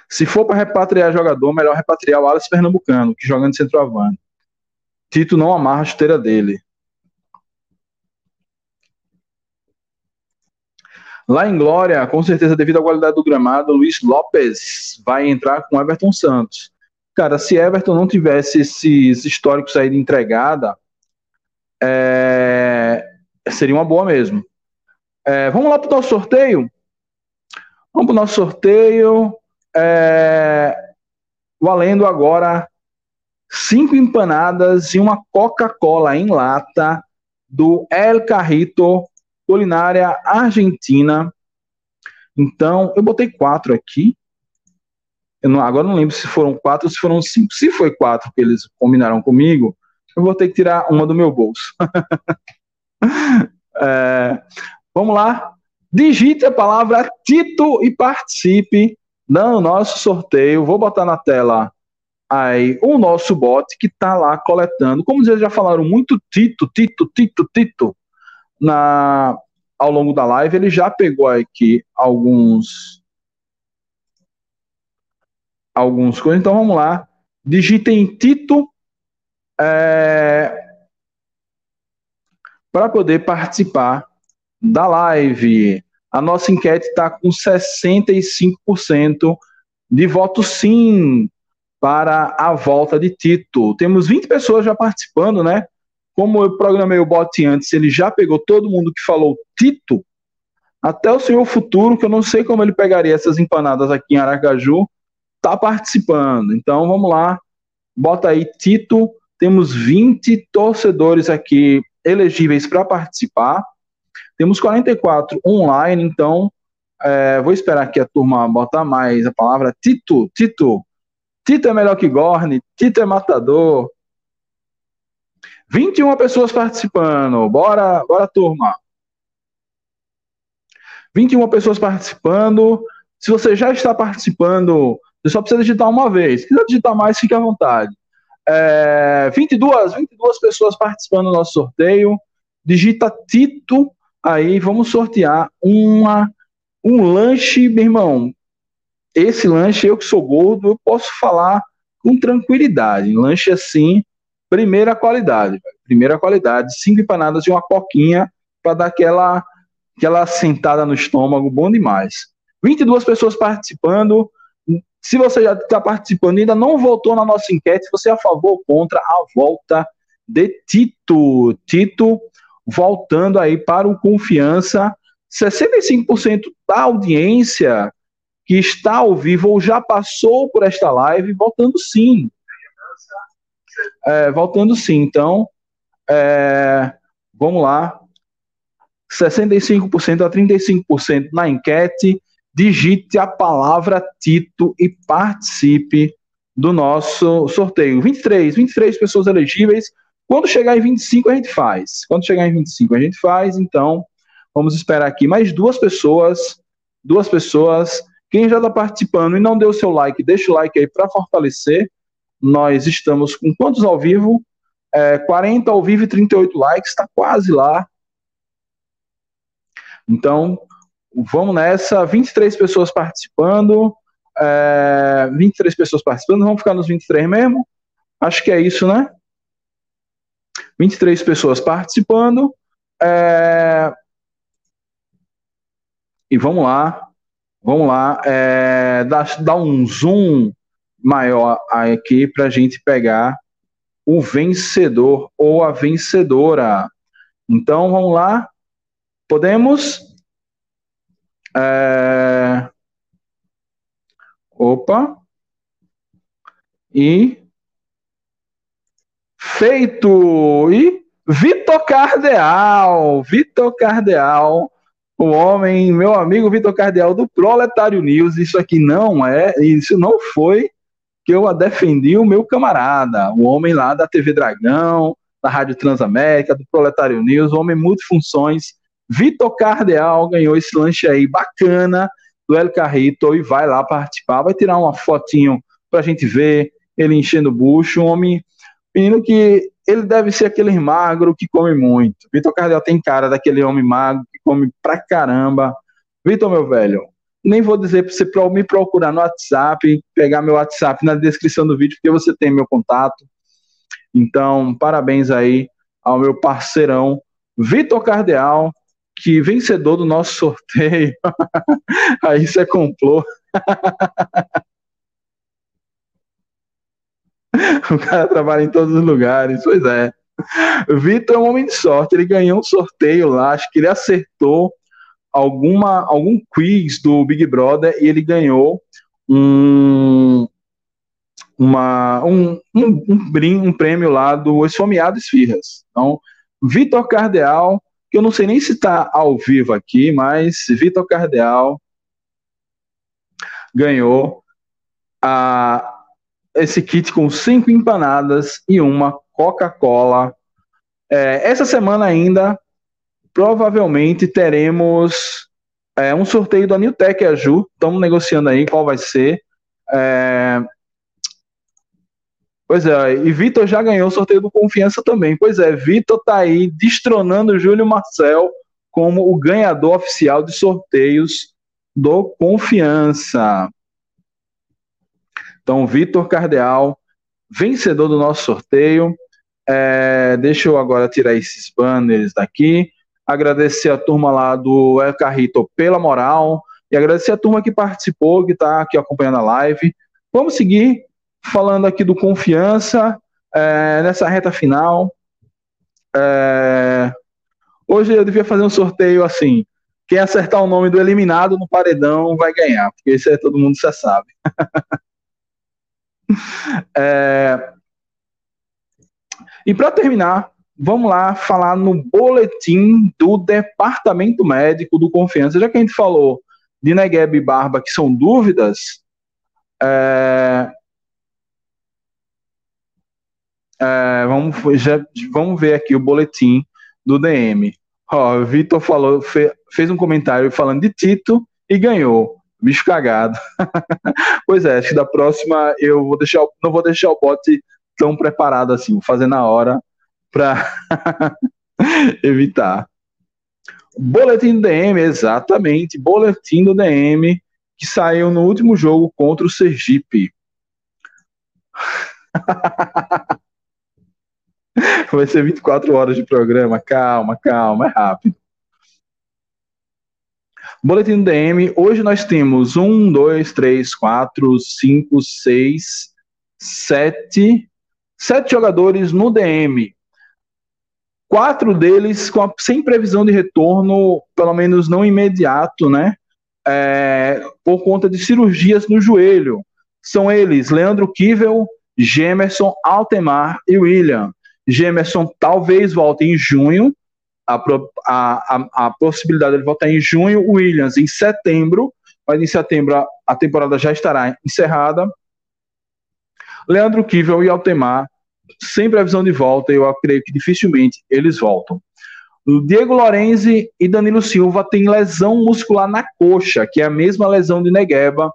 Se for para repatriar jogador, melhor repatriar o Alisson Pernambucano, que joga de centroavante. Tito não amarra a chuteira dele. Lá em Glória, com certeza, devido à qualidade do gramado, Luiz Lopes vai entrar com Everton Santos. Cara, se Everton não tivesse esses históricos aí de entregada, é... seria uma boa mesmo. É... Vamos lá para o nosso sorteio? Vamos para o nosso sorteio. É... Valendo agora cinco empanadas e uma Coca-Cola em lata do El Carrito, culinária argentina. Então, eu botei quatro aqui. Eu não, agora não lembro se foram quatro ou se foram cinco. Se foi quatro que eles combinaram comigo, eu vou ter que tirar uma do meu bolso. É, vamos lá. Digite a palavra Tito e participe do nosso sorteio. Vou botar na tela aí o nosso bot que está lá coletando. Como vocês já falaram muito Tito, Tito, Tito, Tito na, ao longo da live, ele já pegou aqui alguns... algumas coisas. Então vamos lá. Digitem Tito é, para poder participar da live. A nossa enquete está com sessenta e cinco por cento de voto sim para a volta de Tito. Temos vinte pessoas já participando, né? Como eu programei o bot antes, ele já pegou todo mundo que falou Tito, até o Senhor Futuro, que eu não sei como ele pegaria essas empanadas aqui em Aracaju, está participando. Então vamos lá, bota aí Tito. Temos vinte torcedores aqui elegíveis para participar, temos quarenta e quatro online. Então é, vou esperar que a turma botar mais a palavra Tito. Tito, Tito é melhor que Gorne, Tito é matador. Vinte e uma pessoas participando. Bora, bora turma, vinte e uma pessoas participando. Se você já está participando, você só precisa digitar uma vez. Se quiser digitar mais, fique à vontade. É, vinte e duas, vinte e duas pessoas participando do nosso sorteio. Digita Tito aí. Vamos sortear uma, um lanche, meu irmão. Esse lanche, eu que sou gordo, eu posso falar com tranquilidade. Lanche assim, primeira qualidade. Primeira qualidade. Cinco empanadas e uma coquinha para dar aquela, aquela sentada no estômago. Bom demais. vinte e duas pessoas participando. Se você já está participando e ainda não votou na nossa enquete, você é a favor ou contra a volta de Tito. Tito voltando aí para o Confiança. sessenta e cinco por cento da audiência que está ao vivo ou já passou por esta live, votando sim. É, votando sim. Então, é, vamos lá. sessenta e cinco por cento a trinta e cinco por cento na enquete. Digite a palavra Tito e participe do nosso sorteio. vinte e três, vinte e três pessoas elegíveis. Quando chegar em vinte e cinco, a gente faz. Quando chegar em vinte e cinco, a gente faz. Então, vamos esperar aqui mais duas pessoas. Duas pessoas. Quem já está participando e não deu o seu like, deixa o like aí para fortalecer. Nós estamos com quantos ao vivo? É, quarenta ao vivo e trinta e oito likes. Está quase lá. Então... vamos nessa, vinte e três pessoas participando, é, vinte e três pessoas participando, vamos ficar nos vinte e três mesmo, acho que é isso, né? vinte e três pessoas participando, é, e vamos lá, vamos lá, é, dá, dá um zoom maior aqui para a gente pegar o vencedor ou a vencedora. Então, vamos lá, podemos... É... Opa. E feito. E Vitor Cardeal, Vitor Cardeal, o homem, meu amigo Vitor Cardeal do Proletário News. Isso aqui não é, isso não foi que eu a defendi o meu camarada, o homem lá da T V Dragão, da Rádio Transamérica, do Proletário News, o homem multifunções. Vitor Cardeal ganhou esse lanche aí bacana do El Carrito e vai lá participar, vai tirar uma fotinho pra gente ver ele enchendo o bucho, um homem, menino que ele deve ser aquele magro que come muito. Vitor Cardeal tem cara daquele homem magro que come pra caramba. Vitor, meu velho, nem vou dizer pra você pra me procurar no WhatsApp, pegar meu WhatsApp na descrição do vídeo, porque você tem meu contato. Então, parabéns aí ao meu parceirão Vitor Cardeal, que vencedor do nosso sorteio. Aí você complô. O cara trabalha em todos os lugares. Pois é. Vitor é um homem de sorte. Ele ganhou um sorteio lá. Acho que ele acertou alguma, algum quiz do Big Brother e ele ganhou um, uma, um, um, um, brin, um prêmio lá do Esfomeado Esfirras. Então, Vitor Cardeal, que eu não sei nem se está ao vivo aqui, mas Vitor Cardeal ganhou a, esse kit com cinco empanadas e uma Coca-Cola. É, essa semana ainda, provavelmente teremos é, um sorteio da New Tech e a Ju. Estamos negociando aí qual vai ser. É... Pois é, e Vitor já ganhou o sorteio do Confiança também. Pois é, Vitor tá aí destronando o Júlio Marcel como o ganhador oficial de sorteios do Confiança. Então, Vitor Cardeal, vencedor do nosso sorteio. É, deixa eu agora tirar esses banners daqui. Agradecer a turma lá do El Carrito pela moral. E agradecer a turma que participou, que está aqui acompanhando a live. Vamos seguir falando aqui do Confiança, é, nessa reta final. É, hoje eu devia fazer um sorteio assim. Quem acertar o nome do eliminado no paredão vai ganhar, porque isso aí todo mundo já sabe. É, e para terminar, vamos lá falar no boletim do Departamento Médico do Confiança. Já que a gente falou de Negueba e Barba, que são dúvidas, é, é, vamos, já, vamos ver aqui o boletim do D M. Ó, o Vitor falou, fe, fez um comentário falando de Tito e ganhou. Bicho cagado. Pois é, acho que da próxima eu vou deixar, não vou deixar o bote tão preparado assim, vou fazer na hora para evitar. Boletim do D M, exatamente, boletim do D M que saiu no último jogo contra o Sergipe. Vai ser vinte e quatro horas de programa, calma, calma, é rápido. Boletim do D M, hoje nós temos um, dois, três, quatro, cinco, seis, sete... Sete jogadores no D M. Quatro deles com a, sem previsão de retorno, pelo menos não imediato, né? É, por conta de cirurgias no joelho. São eles, Leandro Kivel, Gemerson, Altemar e William. Gemerson talvez volte em junho. A, a, a, a possibilidade de ele voltar em junho. Williams em setembro. Mas em setembro a, a temporada já estará encerrada. Leandro Kivel e Altemar, sem previsão de volta, eu creio que dificilmente eles voltam. O Diego Lorenzi e Danilo Silva têm lesão muscular na coxa, que é a mesma lesão de Negueba.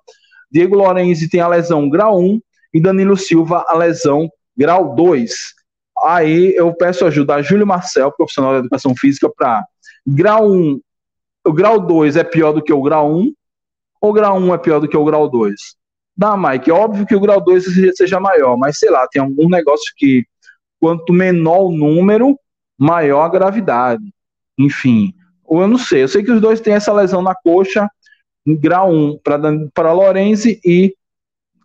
Diego Lorenzi tem a lesão grau um e Danilo Silva a lesão grau dois. Aí eu peço ajuda a Júlio Marcel, profissional da educação física, para grau um. O grau dois é pior do que o grau um ou grau um é pior do que o grau dois? Dá, Mike, é óbvio que o grau dois seja, seja maior, mas sei lá, tem algum negócio que quanto menor o número, maior a gravidade. Enfim, eu não sei, eu sei que os dois têm essa lesão na coxa, grau um para Lorenzi e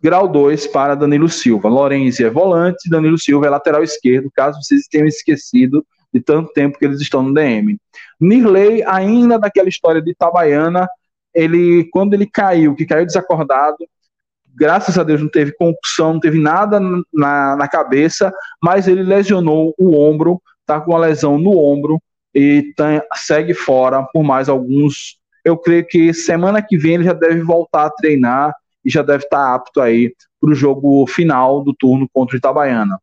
grau dois para Danilo Silva. Lorenzi é volante, Danilo Silva é lateral esquerdo, caso vocês tenham esquecido de tanto tempo que eles estão no D M. Nirley, ainda daquela história de Itabaiana, ele, quando ele caiu, que caiu desacordado, graças a Deus não teve concussão, não teve nada na, na cabeça, mas ele lesionou o ombro, tá com uma lesão no ombro e tá, segue fora por mais alguns. Eu creio que semana que vem ele já deve voltar a treinar e já deve estar tá apto aí para o jogo final do turno contra o Itabaiana.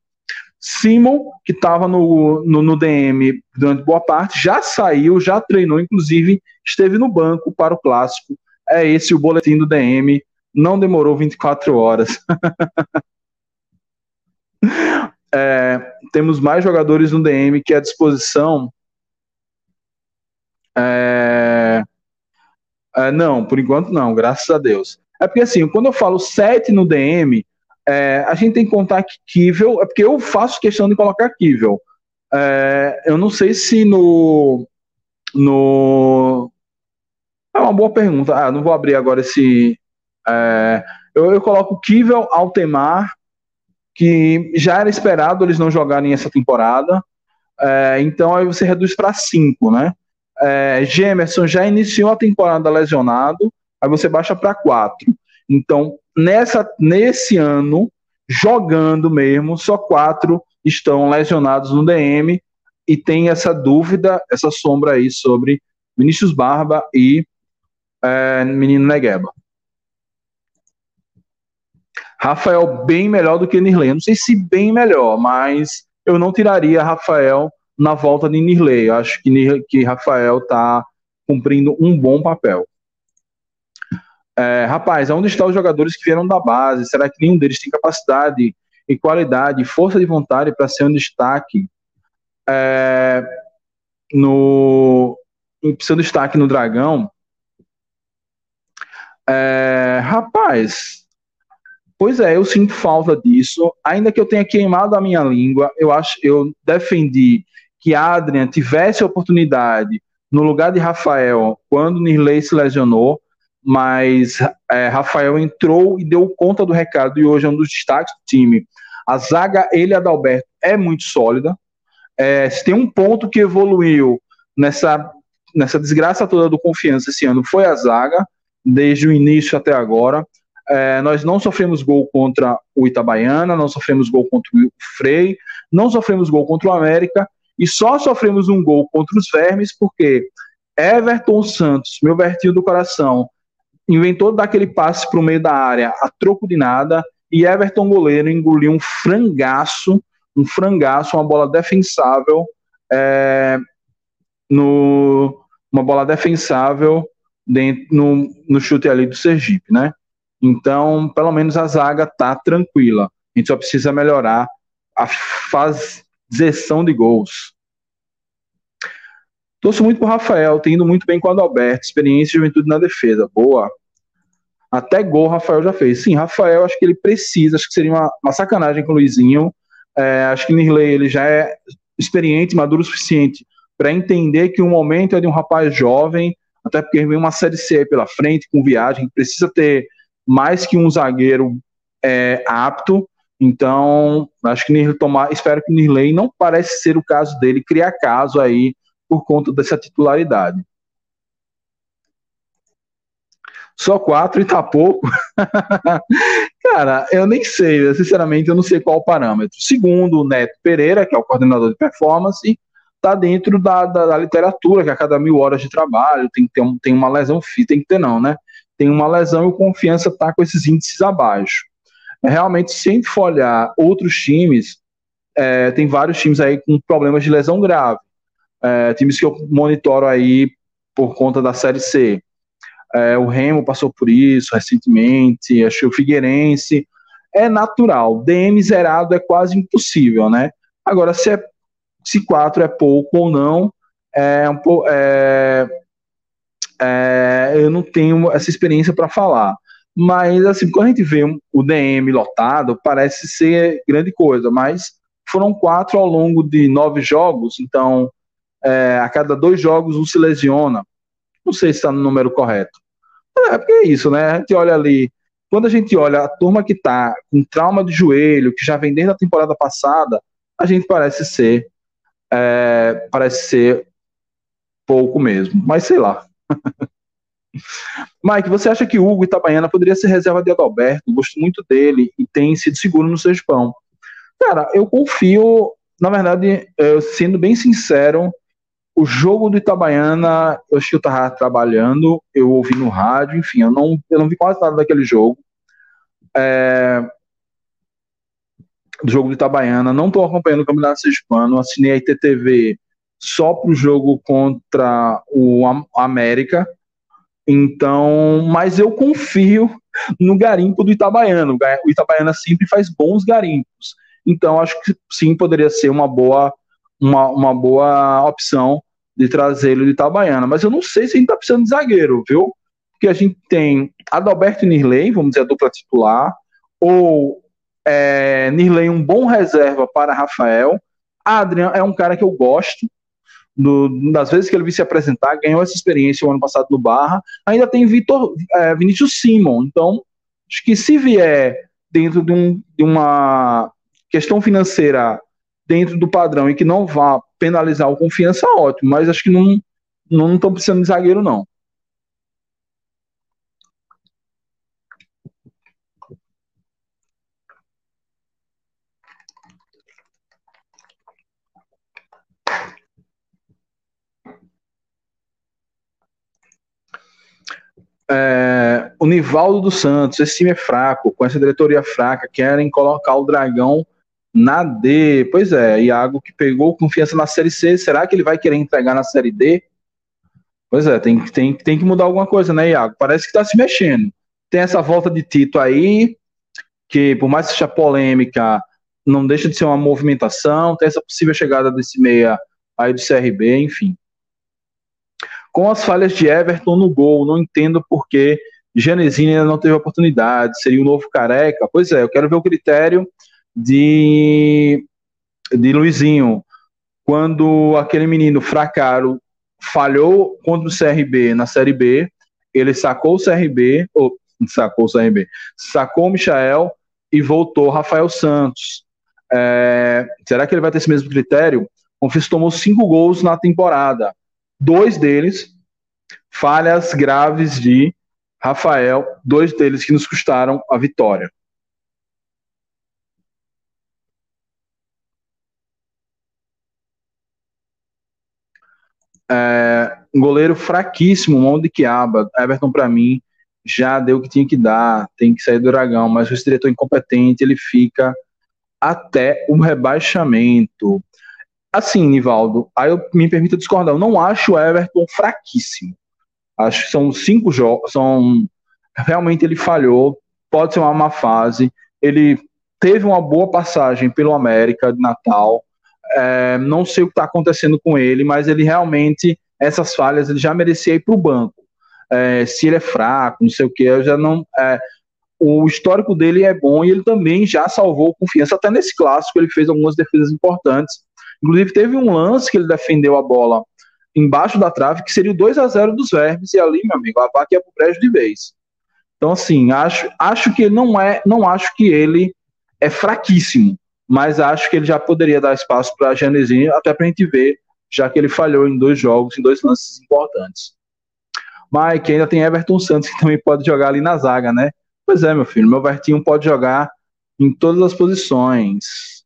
Simon, que estava no, no, no D M durante boa parte, já saiu, já treinou, inclusive esteve no banco para o Clássico. É esse o boletim do D M. Não demorou vinte e quatro horas. É, temos mais jogadores no D M que à disposição. É, é, não, por enquanto não, graças a Deus. É porque assim, quando eu falo sete no D M, é, a gente tem que contar que Kivel, é porque eu faço questão de colocar Kivel. É, eu não sei se no... no é uma boa pergunta. Ah, não vou abrir agora esse... É, eu, eu coloco Kivel, Altemar, que já era esperado eles não jogarem essa temporada, é, então aí você reduz para cinco, né? É, Gemerson já iniciou a temporada lesionado, aí você baixa para quatro. Então nessa, nesse ano jogando mesmo, só quatro estão lesionados no D M e tem essa dúvida, essa sombra aí sobre Vinícius Barba e é, Menino Negueba. Rafael bem melhor do que Nirley, não sei se bem melhor, mas eu não tiraria Rafael na volta de Nirley. Eu acho que, que Rafael está cumprindo um bom papel. É, rapaz, onde estão os jogadores que vieram da base? Será que nenhum deles tem capacidade e qualidade, força de vontade para ser um destaque é, no seu destaque no Dragão? É, rapaz, pois é, eu sinto falta disso, ainda que eu tenha queimado a minha língua. Eu acho, eu defendi que Adrian tivesse oportunidade no lugar de Rafael quando Nirley se lesionou, mas é, Rafael entrou e deu conta do recado, e hoje é um dos destaques do time. A zaga, ele e Adalberto, é muito sólida. É, se tem um ponto que evoluiu nessa, nessa desgraça toda do Confiança esse ano, foi a zaga, desde o início até agora. É, nós não sofremos gol contra o Itabaiana, não sofremos gol contra o Frei, não sofremos gol contra o América, e só sofremos um gol contra os Vermes, porque Everton Santos, meu vertinho do coração, inventou daquele passe para o meio da área a troco de nada, e Everton goleiro engoliu um frangaço, um frangaço, uma bola defensável, é, no, uma bola defensável dentro, no, no chute ali do Sergipe, né? Então, pelo menos a zaga tá tranquila. A gente só precisa melhorar a fazição de gols. Torço muito pro Rafael, tem indo muito bem com o Adalberto, experiência e juventude na defesa, boa. Até gol Rafael já fez. Sim, Rafael, acho que ele precisa, acho que seria uma, uma sacanagem com o Luizinho. É, acho que Nirley, ele já é experiente, maduro o suficiente para entender que o momento é de um rapaz jovem, até porque vem uma Série C pela frente, com viagem, precisa ter mais que um zagueiro é, apto. Então, acho que Nirley tomar, espero que Nirley, não parece ser o caso dele, criar caso aí por conta dessa titularidade. Só quatro e tá pouco? Cara, eu nem sei, sinceramente, eu não sei qual o parâmetro. Segundo o Neto Pereira, que é o coordenador de performance, tá dentro da, da, da literatura, que a cada mil horas de trabalho tem que ter um, tem uma lesão física, tem que ter não, né? Tem uma lesão e o Confiança tá com esses índices abaixo. Realmente, se a gente for olhar outros times, é, tem vários times aí com problemas de lesão grave. É, times que eu monitoro aí por conta da Série C. É, o Remo passou por isso recentemente, achei o Figueirense. É natural, D M zerado é quase impossível, né? Agora, se, é, se quatro é pouco ou não, é, é, é, eu não tenho essa experiência para falar. Mas, assim, quando a gente vê um, o D M lotado, parece ser grande coisa, mas foram quatro ao longo de nove jogos, então... É, a cada dois jogos um se lesiona. Não sei se está no número correto. É porque é isso, né? A gente olha ali, quando a gente olha a turma que está com trauma de joelho, que já vem desde a temporada passada, a gente parece ser é, parece ser pouco mesmo, mas sei lá. Mike, você acha que Hugo Itabaiana poderia ser reserva de Adalberto? Gosto muito dele e tem sido seguro no seu Sergipão. Cara, eu confio, na verdade, eu, sendo bem sincero, o jogo do Itabaiana, eu acho que eu estava trabalhando, eu ouvi no rádio, enfim, eu não, eu não vi quase nada daquele jogo. É, do jogo do Itabaiana, não estou acompanhando o Campeonato Sergipano, assinei a I T T V só para o jogo contra o América, então, mas eu confio no garimpo do Itabaiana, o Itabaiana sempre faz bons garimpos, então acho que sim, poderia ser uma boa... Uma, uma boa opção de trazer ele de Itabaiana, mas eu não sei se a gente tá precisando de zagueiro, viu? Porque a gente tem Adalberto e Nirley, vamos dizer a dupla titular, ou é, Nirley um bom reserva para Rafael. Adrian é um cara que eu gosto, do, das vezes que ele vi se apresentar, ganhou essa experiência o ano passado no Barra. Ainda tem Vitor, é, Vinícius Simon, então acho que se vier dentro de, um, de uma questão financeira dentro do padrão e que não vá penalizar o Confiança, ótimo, mas acho que não não estão precisando de zagueiro, não. É, o Nivaldo dos Santos, esse time é fraco, com essa diretoria fraca, querem colocar o Dragão na D. Pois é, Iago que pegou Confiança na Série C, será que ele vai querer entregar na Série D? Pois é, tem, tem, tem que mudar alguma coisa, né, Iago? Parece que tá se mexendo. Tem essa volta de Tito aí, que por mais que seja polêmica, não deixa de ser uma movimentação, tem essa possível chegada desse meia aí do C R B, enfim. Com as falhas de Everton no gol, não entendo por que Genesini ainda não teve oportunidade, seria o novo Careca. Pois é, eu quero ver o critério de, de Luizinho. Quando aquele menino fracaro falhou contra o C R B na Série B, ele sacou o C R B, ou sacou o C R B, sacou o Michael e voltou Rafael Santos. É, será que ele vai ter esse mesmo critério? O Confis tomou cinco gols na temporada. Dois deles, falhas graves de Rafael, dois deles que nos custaram a vitória. É, um goleiro fraquíssimo, mão de quiaba. Everton, para mim, já deu o que tinha que dar, tem que sair do Dragão, mas o diretor incompetente, ele fica até o rebaixamento. Assim, Nivaldo, aí eu me permito discordar, eu não acho o Everton fraquíssimo. Acho que são cinco jogos, são... realmente ele falhou, pode ser uma má fase, ele teve uma boa passagem pelo América de Natal, é, não sei o que está acontecendo com ele, mas ele realmente, essas falhas, ele já merecia ir para o banco. É, se ele é fraco, não sei o que, eu já não... É, o histórico dele é bom e ele também já salvou Confiança, até nesse clássico ele fez algumas defesas importantes. Inclusive, teve um lance que ele defendeu a bola embaixo da trave, que seria o dois a zero dos Vermes, e ali, meu amigo, a vaca ia pro brejo de vez. Então, assim, acho, acho que ele não é, não acho que ele é fraquíssimo, mas acho que ele já poderia dar espaço para a Genezinho, até pra gente ver, já que ele falhou em dois jogos, em dois lances importantes. Mike, ainda tem Everton Santos, que também pode jogar ali na zaga, né? Pois é, meu filho, meu Vertinho pode jogar em todas as posições.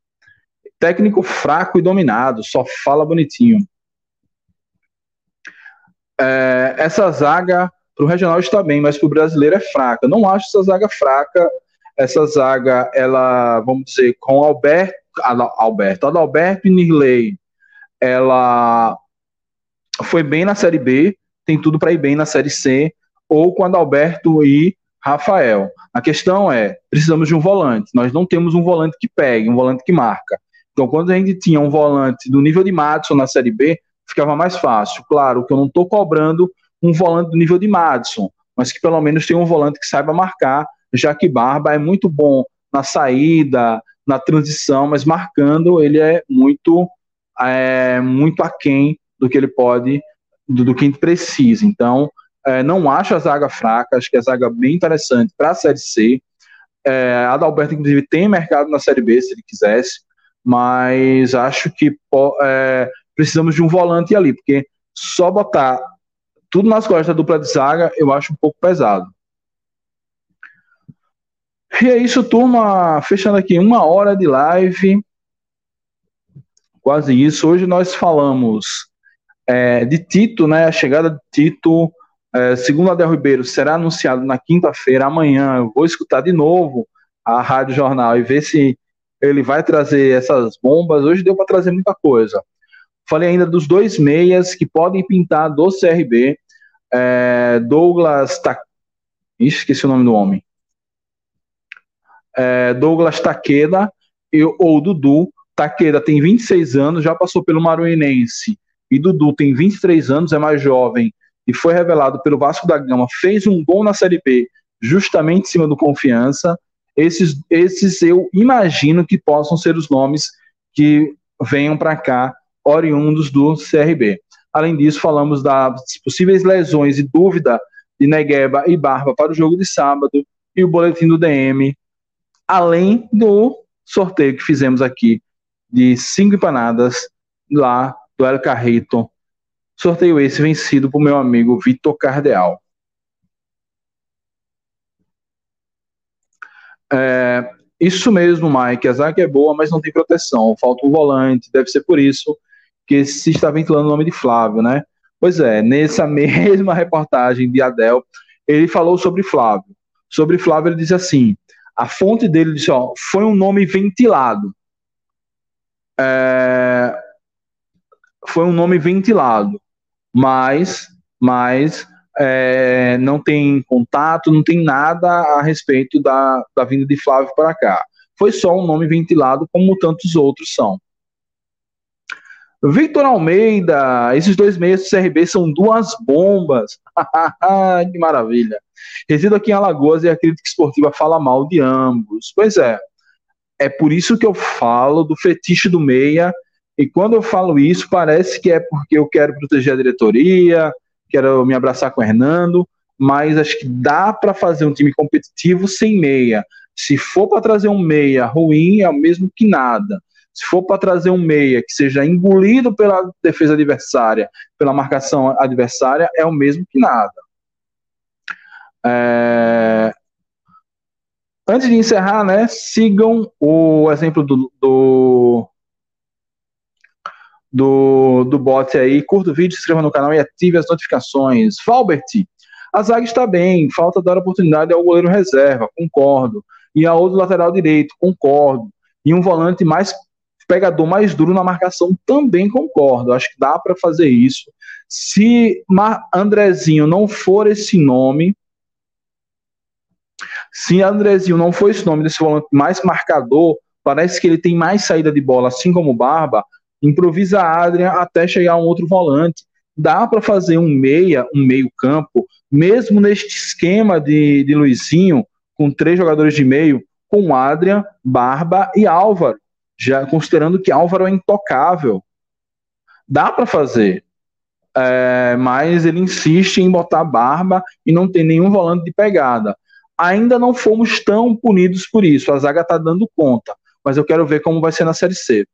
Técnico fraco e dominado, só fala bonitinho. É, essa zaga para o regional está bem, mas para o brasileiro é fraca. Não acho essa zaga fraca. Essa zaga, ela, vamos dizer, com Alberto, Adalberto, Adalberto e Nirley, ela foi bem na Série B, tem tudo para ir bem na Série C, ou com Adalberto e Rafael. A questão é, precisamos de um volante. Nós não temos um volante que pegue, um volante que marca. Então, quando a gente tinha um volante do nível de Madison na Série B, ficava mais fácil. Claro que eu não estou cobrando um volante do nível de Madison, mas que pelo menos tenha um volante que saiba marcar, já que Barba é muito bom na saída, na transição, mas marcando ele é muito, é, muito aquém do que ele pode, do, do que a gente precisa. Então, é, não acho a zaga fraca, acho que é a zaga bem interessante para a Série C. É, Adalberto, inclusive, tem mercado na Série B, se ele quisesse. Mas acho que é, precisamos de um volante ali, porque só botar tudo nas costas da dupla de zaga, eu acho um pouco pesado. E é isso, turma, fechando aqui uma hora de live, quase isso. Hoje nós falamos é, de Tito, né, a chegada de Tito, é, segundo Adel Ribeiro, será anunciado na quinta-feira, amanhã. Eu vou escutar de novo a Rádio Jornal e ver se ele vai trazer essas bombas. Hoje deu para trazer muita coisa. Falei ainda dos dois meias que podem pintar do C R B. É, Douglas Ta... Ixi, esqueci o nome do homem. É, Douglas Takeda ou Dudu. Takeda tem vinte e seis anos, já passou pelo Maruinense. E Dudu tem vinte e três anos, é mais jovem. E foi revelado pelo Vasco da Gama. Fez um gol na Série B, justamente em cima do Confiança. Esses, esses eu imagino que possam ser os nomes que venham para cá, oriundos do C R B. Além disso, falamos das possíveis lesões e dúvida de Negueba e Barba para o jogo de sábado e o boletim do D M, além do sorteio que fizemos aqui de cinco empanadas lá do El Carrito. Sorteio esse vencido por meu amigo Vitor Cardeal. É, isso mesmo, Mike, a zaga é boa, mas não tem proteção, falta um volante, deve ser por isso que se está ventilando o nome de Flávio, né? Pois é, nessa mesma reportagem de Adel, ele falou sobre Flávio, sobre Flávio ele disse assim, a fonte dele disse, ó, foi um nome ventilado, é, foi um nome ventilado, mas, mas é, não tem contato, não tem nada a respeito da, da vinda de Flávio para cá. Foi só um nome ventilado, como tantos outros são. Victor Almeida, esses dois meias do C R B são duas bombas. Que maravilha. Resido aqui em Alagoas e a crítica esportiva fala mal de ambos. Pois é, é por isso que eu falo do fetiche do meia, e quando eu falo isso, parece que é porque eu quero proteger a diretoria, quero me abraçar com o Hernando, mas acho que dá para fazer um time competitivo sem meia. Se for para trazer um meia ruim, é o mesmo que nada. Se for para trazer um meia que seja engolido pela defesa adversária, pela marcação adversária, é o mesmo que nada. É... Antes de encerrar, né, sigam o exemplo do do, do, do bot aí, curta o vídeo, se inscreva no canal e ative as notificações. Valbert, a zaga está bem, falta dar oportunidade ao goleiro reserva, concordo. E ao outro lateral direito, concordo. E um volante mais pegador, mais duro na marcação, também concordo. Acho que dá para fazer isso. Se Andrezinho não for esse nome, se Andrezinho não for esse nome desse volante mais marcador, parece que ele tem mais saída de bola, assim como o Barba, improvisa a Adrian até chegar um outro volante. Dá para fazer um meia, um meio campo, mesmo neste esquema de, de Luizinho, com três jogadores de meio, com Adrian, Barba e Álvaro. Já considerando que Álvaro é intocável, dá para fazer, é, mas ele insiste em botar Barba e não tem nenhum volante de pegada. Ainda não fomos tão punidos por isso, a zaga está dando conta, mas eu quero ver como vai ser na Série C.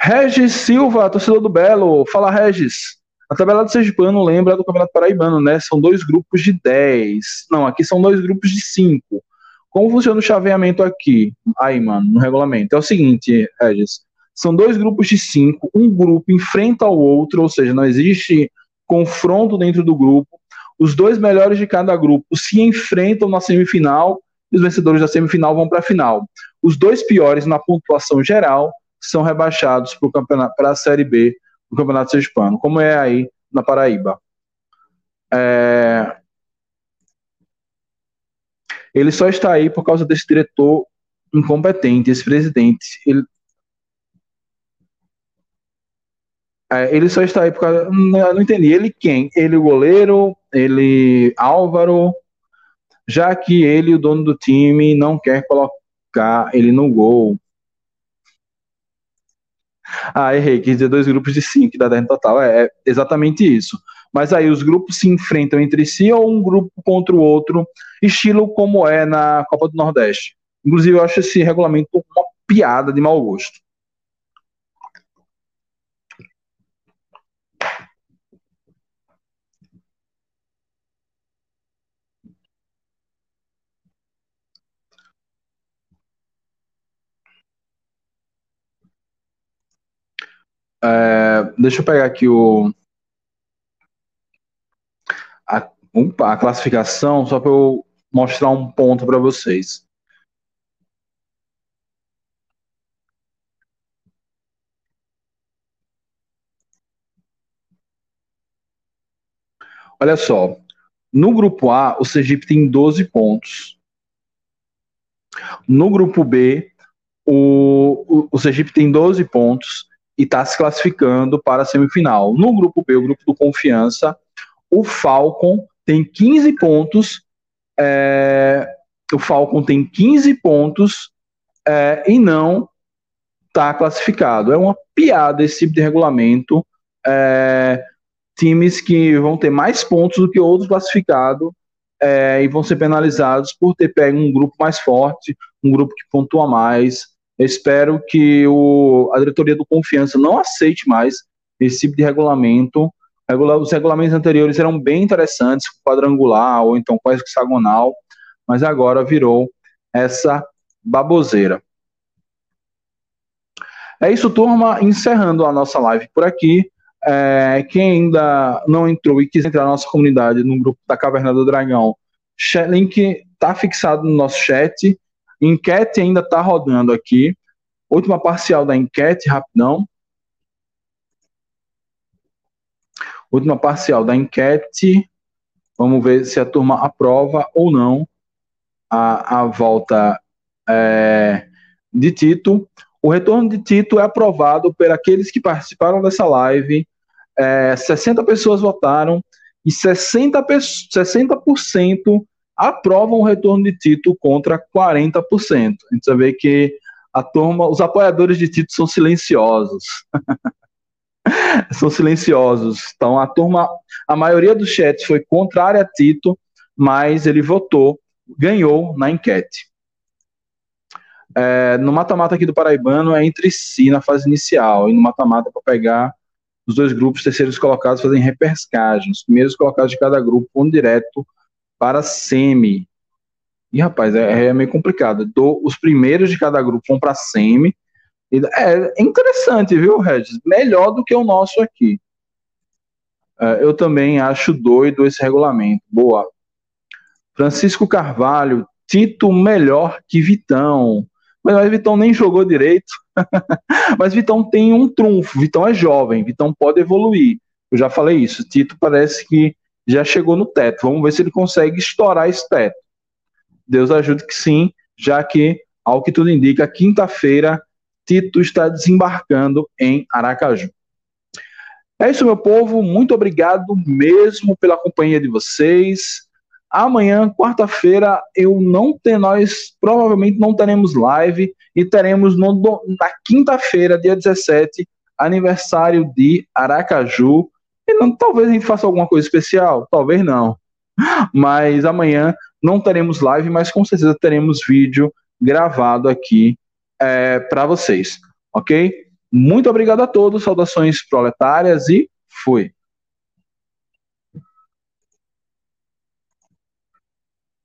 Regis Silva, torcedor do Belo, fala Regis, a tabela do Sergipano lembra do Campeonato Paraibano, né? São dois grupos de dez, não, aqui são dois grupos de cinco. Como funciona o chaveamento aqui? Aí, mano, no regulamento. É o seguinte, Regis. São dois grupos de cinco. Um grupo enfrenta o outro, ou seja, não existe confronto dentro do grupo. Os dois melhores de cada grupo se enfrentam na semifinal e os vencedores da semifinal vão para a final. Os dois piores na pontuação geral são rebaixados para a Série B do Campeonato Sergipano, como é aí na Paraíba. É... Ele só está aí por causa desse diretor incompetente, esse presidente. Ele, é, ele só está aí por causa... Não, não entendi. Ele quem? Ele o goleiro? Ele Álvaro? Já que ele, o dono do time, não quer colocar ele no gol. Ah, errei. Quer dizer, dois grupos de cinco, que dá dez no total. É, é exatamente isso. Mas aí os grupos se enfrentam entre si ou um grupo contra o outro, estilo como é na Copa do Nordeste. Inclusive, eu acho esse regulamento uma piada de mau gosto. É, deixa eu pegar aqui o... A, opa, a classificação, só para eu mostrar um ponto para vocês. Olha só, no grupo A, o Sergipe tem doze pontos. No grupo B, o, o, o Sergipe tem doze pontos e está se classificando para a semifinal. No grupo B, o grupo do Confiança, o Falcon tem quinze pontos, é, o Falcon tem quinze pontos é, e não está classificado. É uma piada esse tipo de regulamento. É, times que vão ter mais pontos do que outros classificados é, e vão ser penalizados por ter pego um grupo mais forte, um grupo que pontua mais. Eu espero que o, a diretoria do Confiança não aceite mais esse tipo de regulamento. Os regulamentos anteriores eram bem interessantes, quadrangular ou então quase hexagonal, mas agora virou essa baboseira. É isso, turma, encerrando a nossa live por aqui. É, quem ainda não entrou e quiser entrar na nossa comunidade, no grupo da Caverna do Dragão, link está fixado no nosso chat, enquete ainda está rodando aqui. Última parcial da enquete, rapidão. Última parcial da enquete. Vamos ver se a turma aprova ou não a, a volta é, de Tito. O retorno de Tito é aprovado por aqueles que participaram dessa live. É, sessenta pessoas votaram e sessenta por cento aprovam o retorno de Tito contra quarenta por cento. A gente vai ver que a turma, os apoiadores de Tito são silenciosos. São silenciosos. Então, a turma, a maioria dos chats foi contrária a Tito, mas ele votou, ganhou na enquete. É, no mata-mata aqui do Paraibano é entre si na fase inicial, e no mata-mata para pegar os dois grupos terceiros colocados fazem repescagem. Os primeiros colocados de cada grupo vão direto para a semi. E, rapaz, é, é meio complicado. Do, os primeiros de cada grupo vão para a semi. É interessante, viu, Regis? Melhor do que o nosso aqui. Eu também acho doido esse regulamento. Boa. Francisco Carvalho, Tito melhor que Vitão. Mas Vitão nem jogou direito. Mas Vitão tem um trunfo. Vitão é jovem, Vitão pode evoluir. Eu já falei isso. Tito parece que já chegou no teto. Vamos ver se ele consegue estourar esse teto. Deus ajude que sim, já que, ao que tudo indica, quinta-feira Tito está desembarcando em Aracaju. É isso, meu povo. Muito obrigado mesmo pela companhia de vocês. Amanhã, quarta-feira, eu não ter, nós provavelmente não teremos live e teremos no, na quinta-feira, dia dezessete, aniversário de Aracaju. E não, talvez a gente faça alguma coisa especial, talvez não. Mas amanhã não teremos live, mas com certeza teremos vídeo gravado aqui. É, para vocês, ok? Muito obrigado a todos, saudações proletárias e fui!